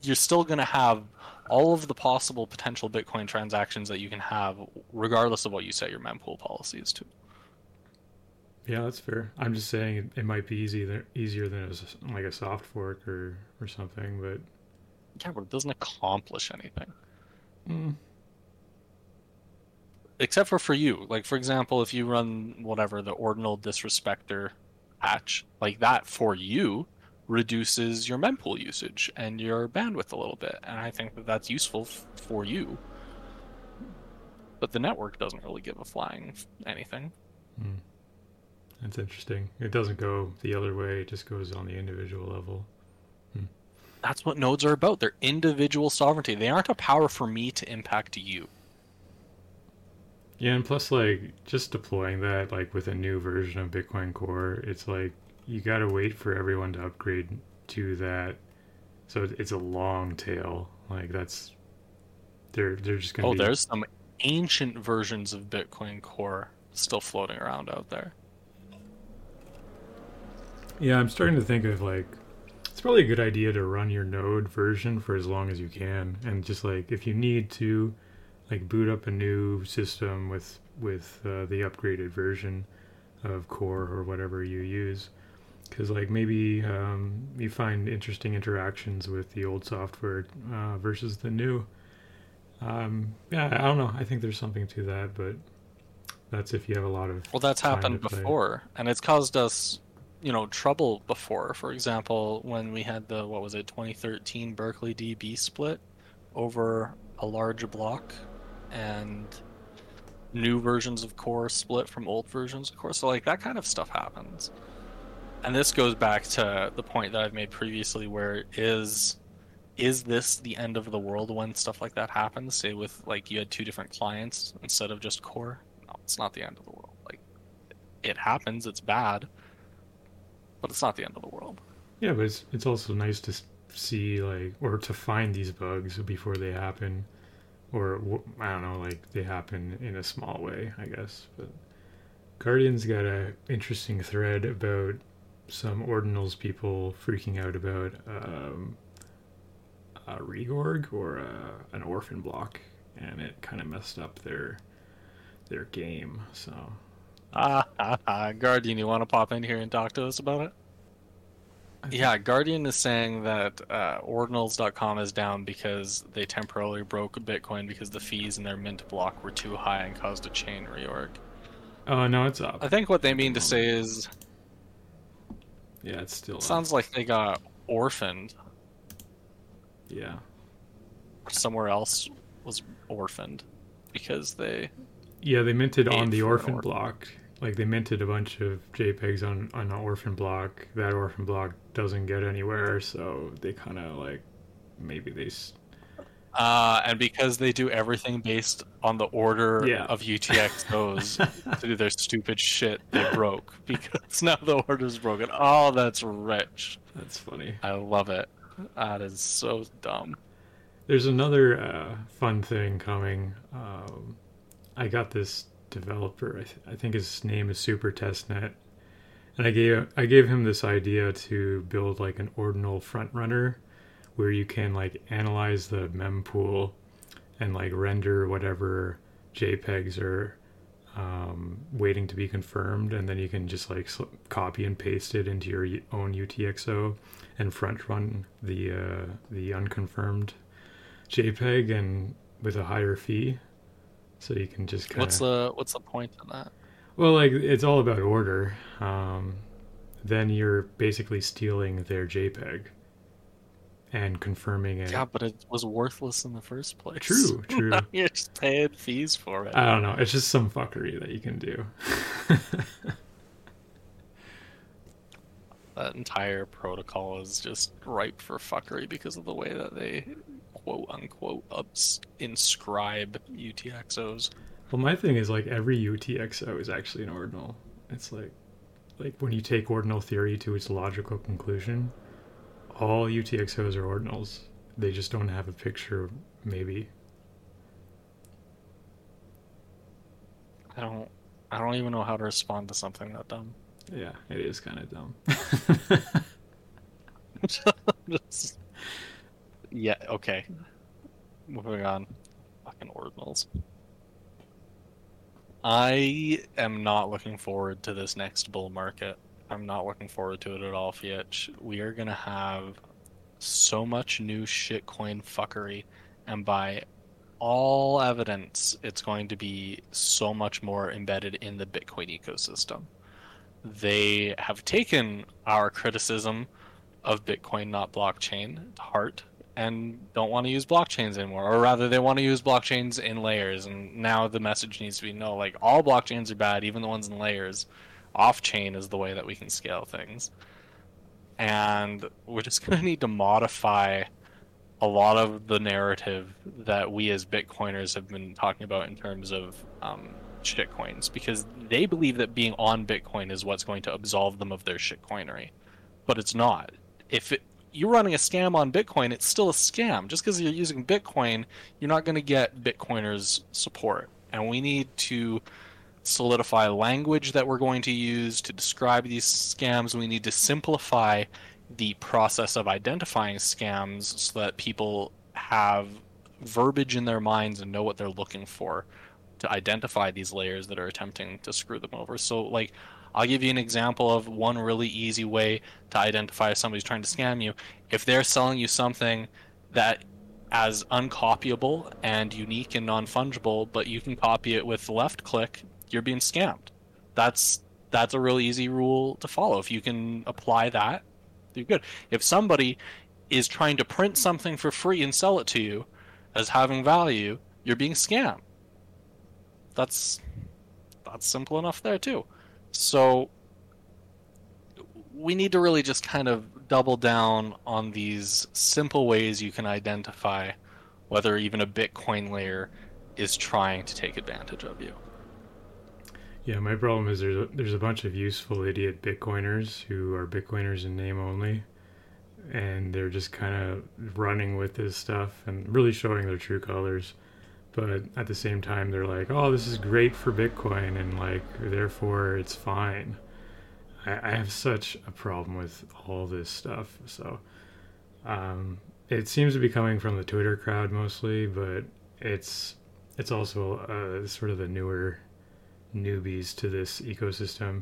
you're still going to have all of the possible potential Bitcoin transactions that you can have, regardless of what you set your mempool policies to. Yeah, that's fair. I'm just saying it might be easier easier than a, like a soft fork or or something, but yeah, but it doesn't accomplish anything. Mm. Except for for you. Like, for example, if you run whatever, the ordinal disrespecter patch, like that for you reduces your mempool usage and your bandwidth a little bit. And I think that that's useful f- for you. But the network doesn't really give a flying anything. Mm. That's interesting. It doesn't go the other way. It just goes on the individual level. Mm. That's what nodes are about. They're individual sovereignty. They aren't a power for me to impact you. Yeah, and plus, like, just deploying that, like, with a new version of Bitcoin Core, it's like, you gotta wait for everyone to upgrade to that, so it's a long tail, like, that's, they're, they're just gonna oh, be... there's some ancient versions of Bitcoin Core still floating around out there. Yeah, I'm starting to think of, like, it's probably a good idea to run your node version for as long as you can, and just, like, if you need to, like, boot up a new system with with uh, the upgraded version of Core or whatever you use, because like maybe um, you find interesting interactions with the old software uh, versus the new. Um, yeah, I don't know. I think there's something to that, but that's if you have a lot of. Well, that's happened before, and it's caused us, you know, trouble before. For example, when we had the what was it, twenty thirteen Berkeley D B split over a large block. And new versions of Core split from old versions of Core. So, like, that kind of stuff happens. And this goes back to the point that I've made previously, where is is this the end of the world when stuff like that happens? Say with, like, you had two different clients instead of just Core? No, it's not the end of the world. Like, it happens, it's bad, but it's not the end of the world. Yeah, but it's, it's also nice to see, like, or to find these bugs before they happen. Or, I don't know, like, they happen in a small way, I guess. But Guardian's got a interesting thread about some Ordinals people freaking out about um, a regorg or a, an orphan block, and it kind of messed up their their game, so... Ah, ah, ah, Guardian, you want to pop in here and talk to us about it? Yeah, Guardian is saying that uh, ordinals dot com is down because they temporarily broke Bitcoin because the fees in their mint block were too high and caused a chain reorg. Oh, no, it's up. I think what they mean to say is... Yeah, it's still it sounds like they got orphaned. Yeah. Somewhere else was orphaned because they... Yeah, they minted on the orphan block. Like, they minted a bunch of JPEGs on, on an orphan block. That orphan block doesn't get anywhere, so they kind of, like, maybe they... Uh, and because they do everything based on the order yeah. of U T X Os to do their stupid shit, they broke. Because now the order's broken. Oh, that's rich. That's funny. I love it. That is so dumb. There's another uh, fun thing coming. Um, I got this... developer, I, th- I think his name is Super Testnet, and I gave I gave him this idea to build like an ordinal front runner, where you can like analyze the mempool, and like render whatever JPEGs or um, waiting to be confirmed, and then you can just like sl- copy and paste it into your own U T X O and front run the uh, the unconfirmed JPEG, and with a higher fee. So you can just kinda... What's the what's the point of that? Well, like, it's all about order. Um, then you're basically stealing their JPEG and confirming it. Yeah, but it was worthless in the first place. True, true. You're just paying fees for it. I don't know. It's just some fuckery that you can do. That entire protocol is just ripe for fuckery because of the way that they quote-unquote ups inscribe U T X Os. Well, my thing is, like, every U T X O is actually an ordinal. It's like, like when you take ordinal theory to its logical conclusion, all U T X Os are ordinals. They just don't have a picture, maybe. I don't, I don't even know how to respond to something that dumb. Yeah, it is kind of dumb. Just, yeah, okay. Moving on. Fucking ordinals. I am not looking forward to this next bull market. I'm not looking forward to it at all, Fiat. We are going to have so much new shitcoin fuckery, and by all evidence, it's going to be so much more embedded in the Bitcoin ecosystem. They have taken our criticism of Bitcoin, not blockchain, to heart, and don't want to use blockchains anymore. Or rather, they want to use blockchains in layers, and now the message needs to be, no, like, all blockchains are bad, even the ones in layers. Off-chain is the way that we can scale things. And we're just going to need to modify a lot of the narrative that we as Bitcoiners have been talking about in terms of um, shitcoins, because they believe that being on Bitcoin is what's going to absolve them of their shitcoinery. But it's not. If it you're running a scam on Bitcoin, it's still a scam. Just because you're using Bitcoin, you're not going to get Bitcoiners' support. And we need to solidify language that we're going to use to describe these scams. We need to simplify the process of identifying scams so that people have verbiage in their minds and know what they're looking for to identify these layers that are attempting to screw them over. So, like, I'll give you an example of one really easy way to identify if somebody's trying to scam you. If they're selling you something that as uncopyable and unique and non-fungible, but you can copy it with left click, you're being scammed. That's that's a really easy rule to follow. If you can apply that, you're good. If somebody is trying to print something for free and sell it to you as having value, you're being scammed. That's that's simple enough there too. So we need to really just kind of double down on these simple ways you can identify whether even a Bitcoin layer is trying to take advantage of you. Yeah, my problem is there's a, there's a bunch of useful idiot Bitcoiners who are Bitcoiners in name only, and they're just kind of running with this stuff and really showing their true colors. But at the same time, they're like, oh, this is great for Bitcoin, and, like, therefore it's fine. I, I have such a problem with all this stuff. So um, it seems to be coming from the Twitter crowd mostly, but it's it's also uh, sort of the newer newbies to this ecosystem.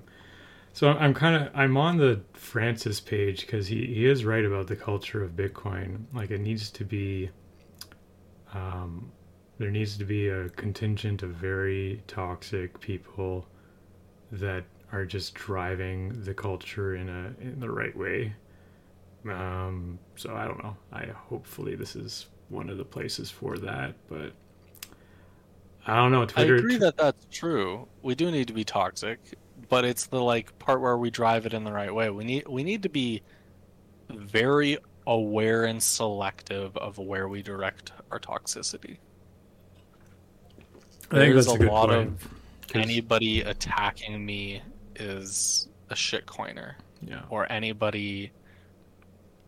So I'm kind of I'm on the Francis page because he, he is right about the culture of Bitcoin. Like, it needs to be... Um, There needs to be a contingent of very toxic people that are just driving the culture in a in the right way. Um, so I don't know. I hopefully this is one of the places for that, but I don't know. Twitter, I agree that that's true. We do need to be toxic, but it's the like part where we drive it in the right way. We need we need to be very aware and selective of where we direct our toxicity. I think There's that's a, a lot point. of anybody attacking me is a shitcoiner. Yeah. Or anybody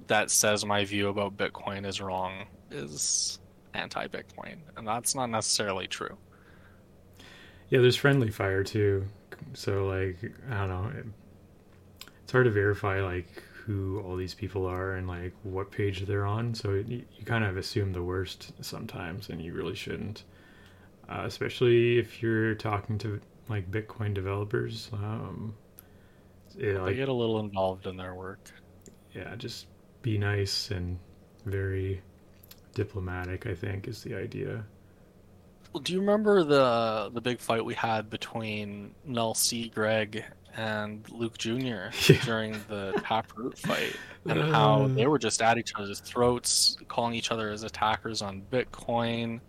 that says my view about Bitcoin is wrong is anti-Bitcoin. And that's not necessarily true. Yeah, there's friendly fire too. So, like, I don't know. It, it's hard to verify, like, who all these people are and, like, what page they're on. So it, you kind of assume the worst sometimes, and you really shouldn't. Uh, especially if you're talking to like Bitcoin developers. Um, yeah, like, they get a little involved in their work. Yeah, just be nice and very diplomatic, I think, is the idea. Well, do you remember the the big fight we had between Nell C. Greg and Luke Junior Yeah. during the Taproot fight, and uh, how they were just at each other's throats, calling each other as attackers on Bitcoin,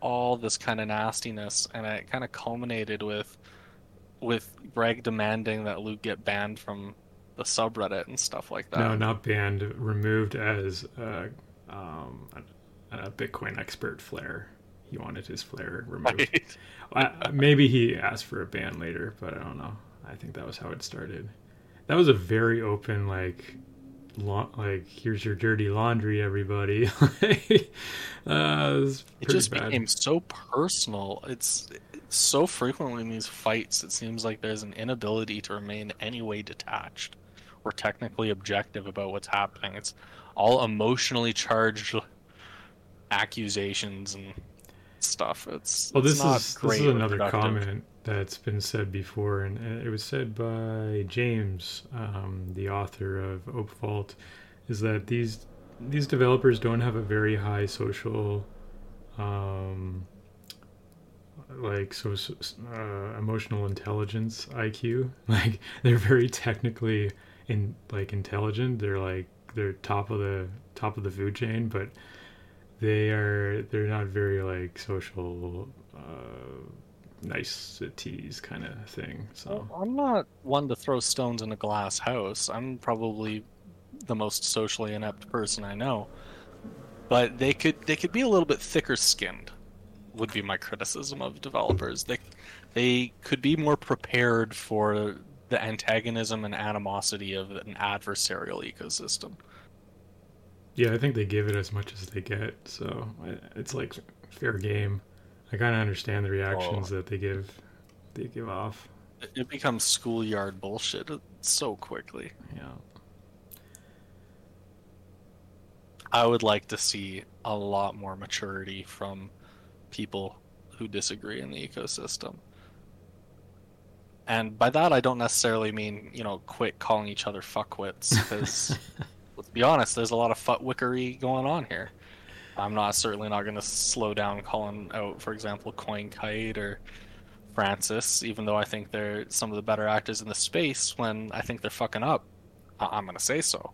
all this kind of nastiness, and it kind of culminated with with Greg demanding that Luke get banned from the subreddit and stuff like that. No, not banned, removed as a, um, a Bitcoin expert flair. He wanted his flair removed. Right. Well, I, maybe he asked for a ban later, but I don't know. I think that was how it started. That was a very open, like, la- like here's your dirty laundry, everybody. like, uh, it, it just bad. became so personal. It's, it's so frequently in these fights, it seems like there's an inability to remain any way detached or technically objective about what's happening. It's all emotionally charged accusations and stuff. It's well, this it's is this is another productive. comment that's been said before, and it was said by James, um, the author of O P vault, is that these these developers don't have a very high social, um, like so uh, emotional intelligence I Q. Like they're very technically in like intelligent. They're like they're top of the top of the food chain, but they are they're not very like social uh niceties kind of thing. So well, I'm not one to throw stones in a glass house. I'm probably the most socially inept person I know, but they could they could be a little bit thicker skinned would be my criticism of developers. They they could be more prepared for the antagonism and animosity of an adversarial ecosystem. Yeah, I think they give it as much as they get, so it's like fair game. I kind of understand the reactions oh. that they give, they give off. It becomes schoolyard bullshit so quickly. Yeah. I would like to see a lot more maturity from people who disagree in the ecosystem. And by that, I don't necessarily mean, you know, quit calling each other fuckwits, because... Let's be honest, there's a lot of fuckwickery going on here. I'm not certainly not going to slow down calling out, for example, Coinkite or Francis, even though I think they're some of the better actors in the space. When I think they're fucking up, I- I'm going to say so.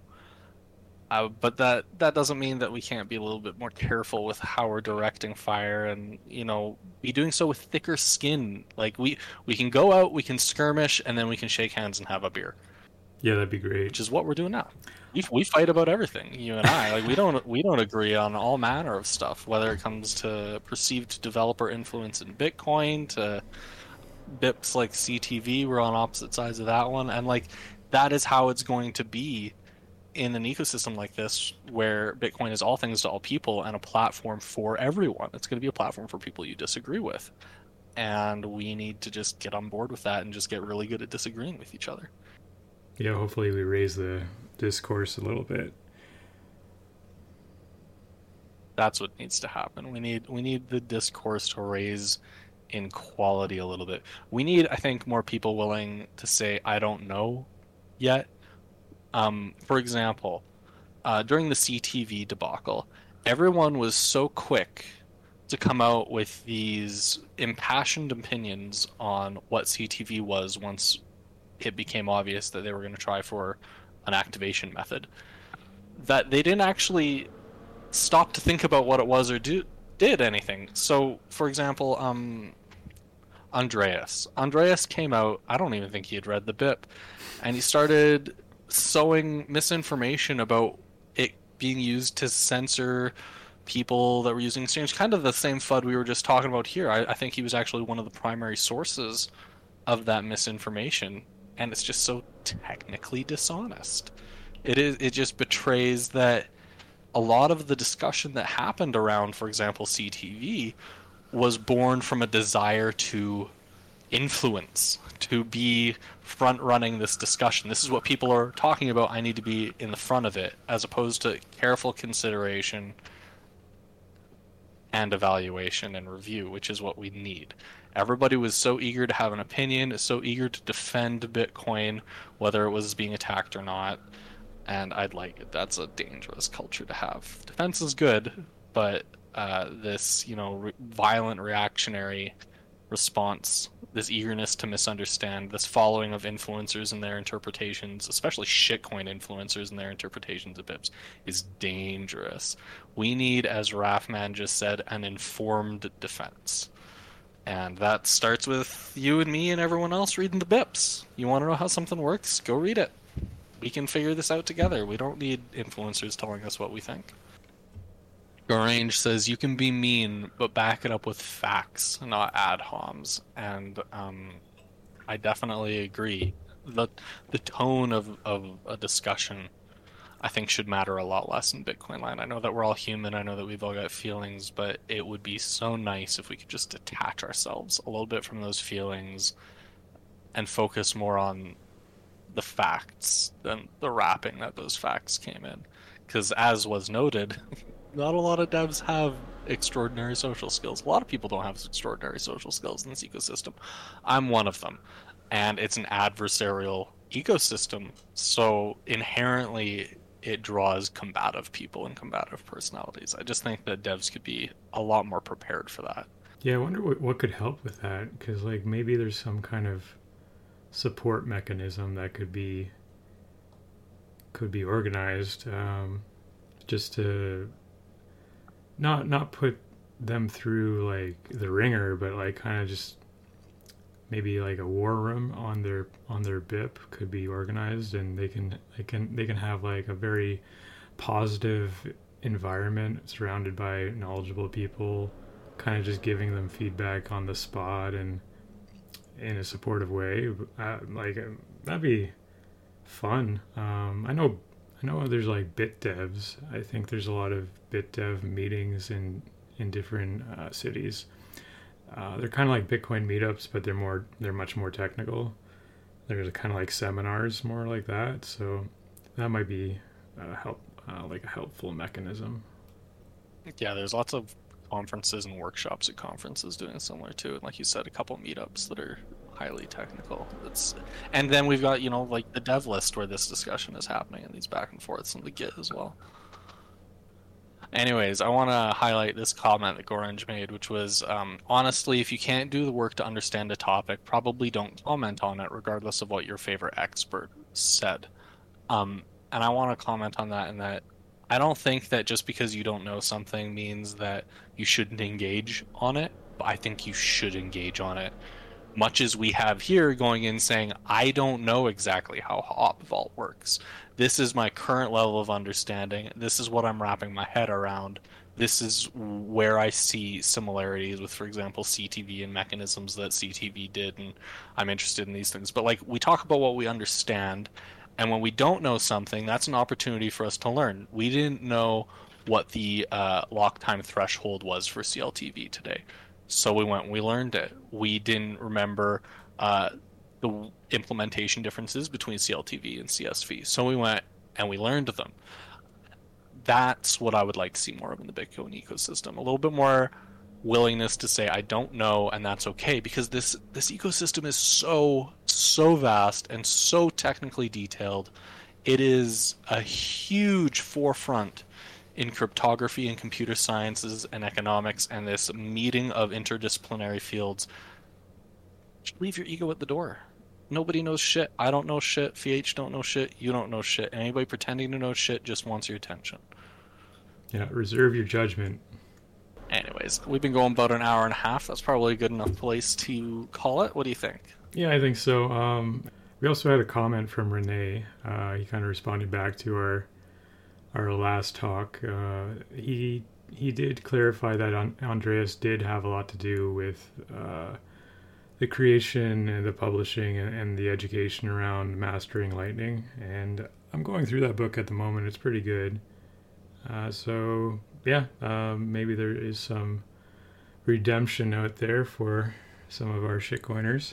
Uh, but that that doesn't mean that we can't be a little bit more careful with how we're directing fire, and, you know, be doing so with thicker skin. Like, we, we can go out, we can skirmish, and then we can shake hands and have a beer. Yeah, that'd be great. Which is what we're doing now. We we fight about everything, you and I. Like we don't we don't agree on all manner of stuff, whether it comes to perceived developer influence in Bitcoin, to B I Ps like C T V. We're on opposite sides of that one, and like that is how it's going to be in an ecosystem like this, where Bitcoin is all things to all people and a platform for everyone. It's going to be a platform for people you disagree with, and we need to just get on board with that and just get really good at disagreeing with each other. Yeah, hopefully we raise the discourse a little bit. That's what needs to happen. We need we need the discourse to raise in quality a little bit. We need, I think, more people willing to say, I don't know yet. Um, for example, uh, during the C T V debacle, everyone was so quick to come out with these impassioned opinions on what C T V was once it became obvious that they were going to try for an activation method, that they didn't actually stop to think about what it was or do did anything. So, for example, um, Andreas. Andreas came out, I don't even think he had read the B I P, and he started sowing misinformation about it being used to censor people that were using exchange. Kind of the same FUD we were just talking about here. I, I think he was actually one of the primary sources of that misinformation. And it's just so technically dishonest. It is. It just betrays that a lot of the discussion that happened around, for example, C T V, was born from a desire to influence, to be front-running this discussion. This is what people are talking about. I need to be in the front of it, as opposed to careful consideration and evaluation and review, which is what we need. Everybody was so eager to have an opinion, is so eager to defend Bitcoin, whether it was being attacked or not. And I'd like it. That's a dangerous culture to have. Defense is good, but uh, this, you know, re- violent reactionary response, this eagerness to misunderstand, this following of influencers and their interpretations, especially shitcoin influencers and their interpretations of B I Ps, is dangerous. We need, as Raphman just said, an informed defense. And that starts with you and me and everyone else reading the B I Ps. You want to know how something works? Go read it. We can figure this out together. We don't need influencers telling us what we think. Gorringe says, you can be mean, but back it up with facts, not ad homs. And um, I definitely agree. The the tone of, of a discussion, I think, should matter a lot less in Bitcoin land. I know that we're all human. I know that we've all got feelings, but it would be so nice if we could just detach ourselves a little bit from those feelings and focus more on the facts than the wrapping that those facts came in. Because as was noted... Not a lot of devs have extraordinary social skills. A lot of people don't have extraordinary social skills in this ecosystem. I'm one of them. And it's an adversarial ecosystem. So inherently, it draws combative people and combative personalities. I just think that devs could be a lot more prepared for that. Yeah, I wonder what, what could help with that. Because like maybe there's some kind of support mechanism that could be, could be organized um, just to... Not not put them through like the ringer, but like kind of just maybe like a war room on their on their B I P could be organized, and they can they can they can have like a very positive environment surrounded by knowledgeable people, kind of just giving them feedback on the spot and in a supportive way. Uh, like that'd be fun. Um, I know. I know there's like bit devs. I think there's a lot of bit dev meetings in in different uh, cities. Uh, they're kind of like Bitcoin meetups, but they're more they're much more technical. They're kind of like seminars, more like that. So that might be a help uh, like a helpful mechanism. Yeah, there's lots of conferences and workshops at conferences doing similar too. And like you said, a couple meetups that are highly technical. It's, and then we've got, you know, like the dev list where this discussion is happening and these back and forths in the Git as well. Anyways, I want to highlight this comment that Gorringe made, which was, um, honestly, if you can't do the work to understand a topic, probably don't comment on it, regardless of what your favorite expert said. Um, and I want to comment on that in that I don't think that just because you don't know something means that you shouldn't engage on it, but I think you should engage on it. Much as we have here going in saying, I don't know exactly how O P Vault works. This is my current level of understanding. This is what I'm wrapping my head around. This is where I see similarities with, for example, C T V and mechanisms that C T V did, and I'm interested in these things. But like, we talk about what we understand, and when we don't know something, that's an opportunity for us to learn. We didn't know what the uh, lock time threshold was for C L T V today. So we went and we learned it. We didn't remember uh, the implementation differences between C L T V and C S V. So we went and we learned them. That's what I would like to see more of in the Bitcoin ecosystem. A little bit more willingness to say, I don't know, and that's okay. Because this, this ecosystem is so, so vast and so technically detailed. It is a huge forefront in cryptography and computer sciences and economics, and this meeting of interdisciplinary fields. Leave your ego at the door. Nobody knows shit. I don't know shit. F H don't know shit. You don't know shit. Anybody pretending to know shit just wants your attention. Yeah, reserve your judgment. Anyways, we've been going about an hour and a half. That's probably a good enough place to call it. What do you think? Yeah, I think so. Um, we also had a comment from Renee. Uh, he kind of responded back to our our last talk. uh, he he did clarify that Andreas did have a lot to do with uh, the creation and the publishing and, and the education around mastering Lightning. And I'm going through that book at the moment. It's pretty good. Uh, so yeah, um, maybe there is some redemption out there for some of our shitcoiners.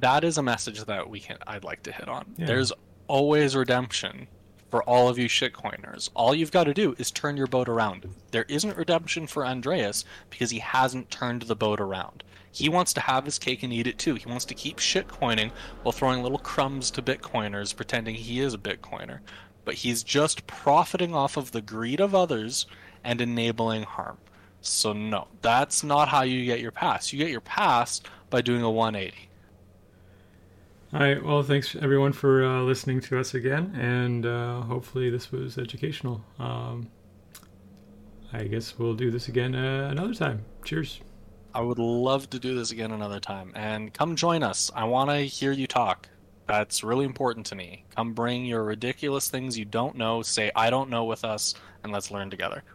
That is a message that we can. I'd like to hit on. Yeah. There's always redemption for all of you shitcoiners. All you've got to do is turn your boat around. There isn't redemption for Andreas because he hasn't turned the boat around. He wants to have his cake and eat it too. He wants to keep shitcoining while throwing little crumbs to Bitcoiners, pretending he is a Bitcoiner. But he's just profiting off of the greed of others and enabling harm. So no, that's not how you get your pass. You get your pass by doing a one eighty. All right, well, thanks everyone for uh, listening to us again, and uh, hopefully this was educational. Um, I guess we'll do this again uh, another time. Cheers. I would love to do this again another time, and come join us. I want to hear you talk. That's really important to me. Come bring your ridiculous things you don't know, say I don't know with us, and let's learn together.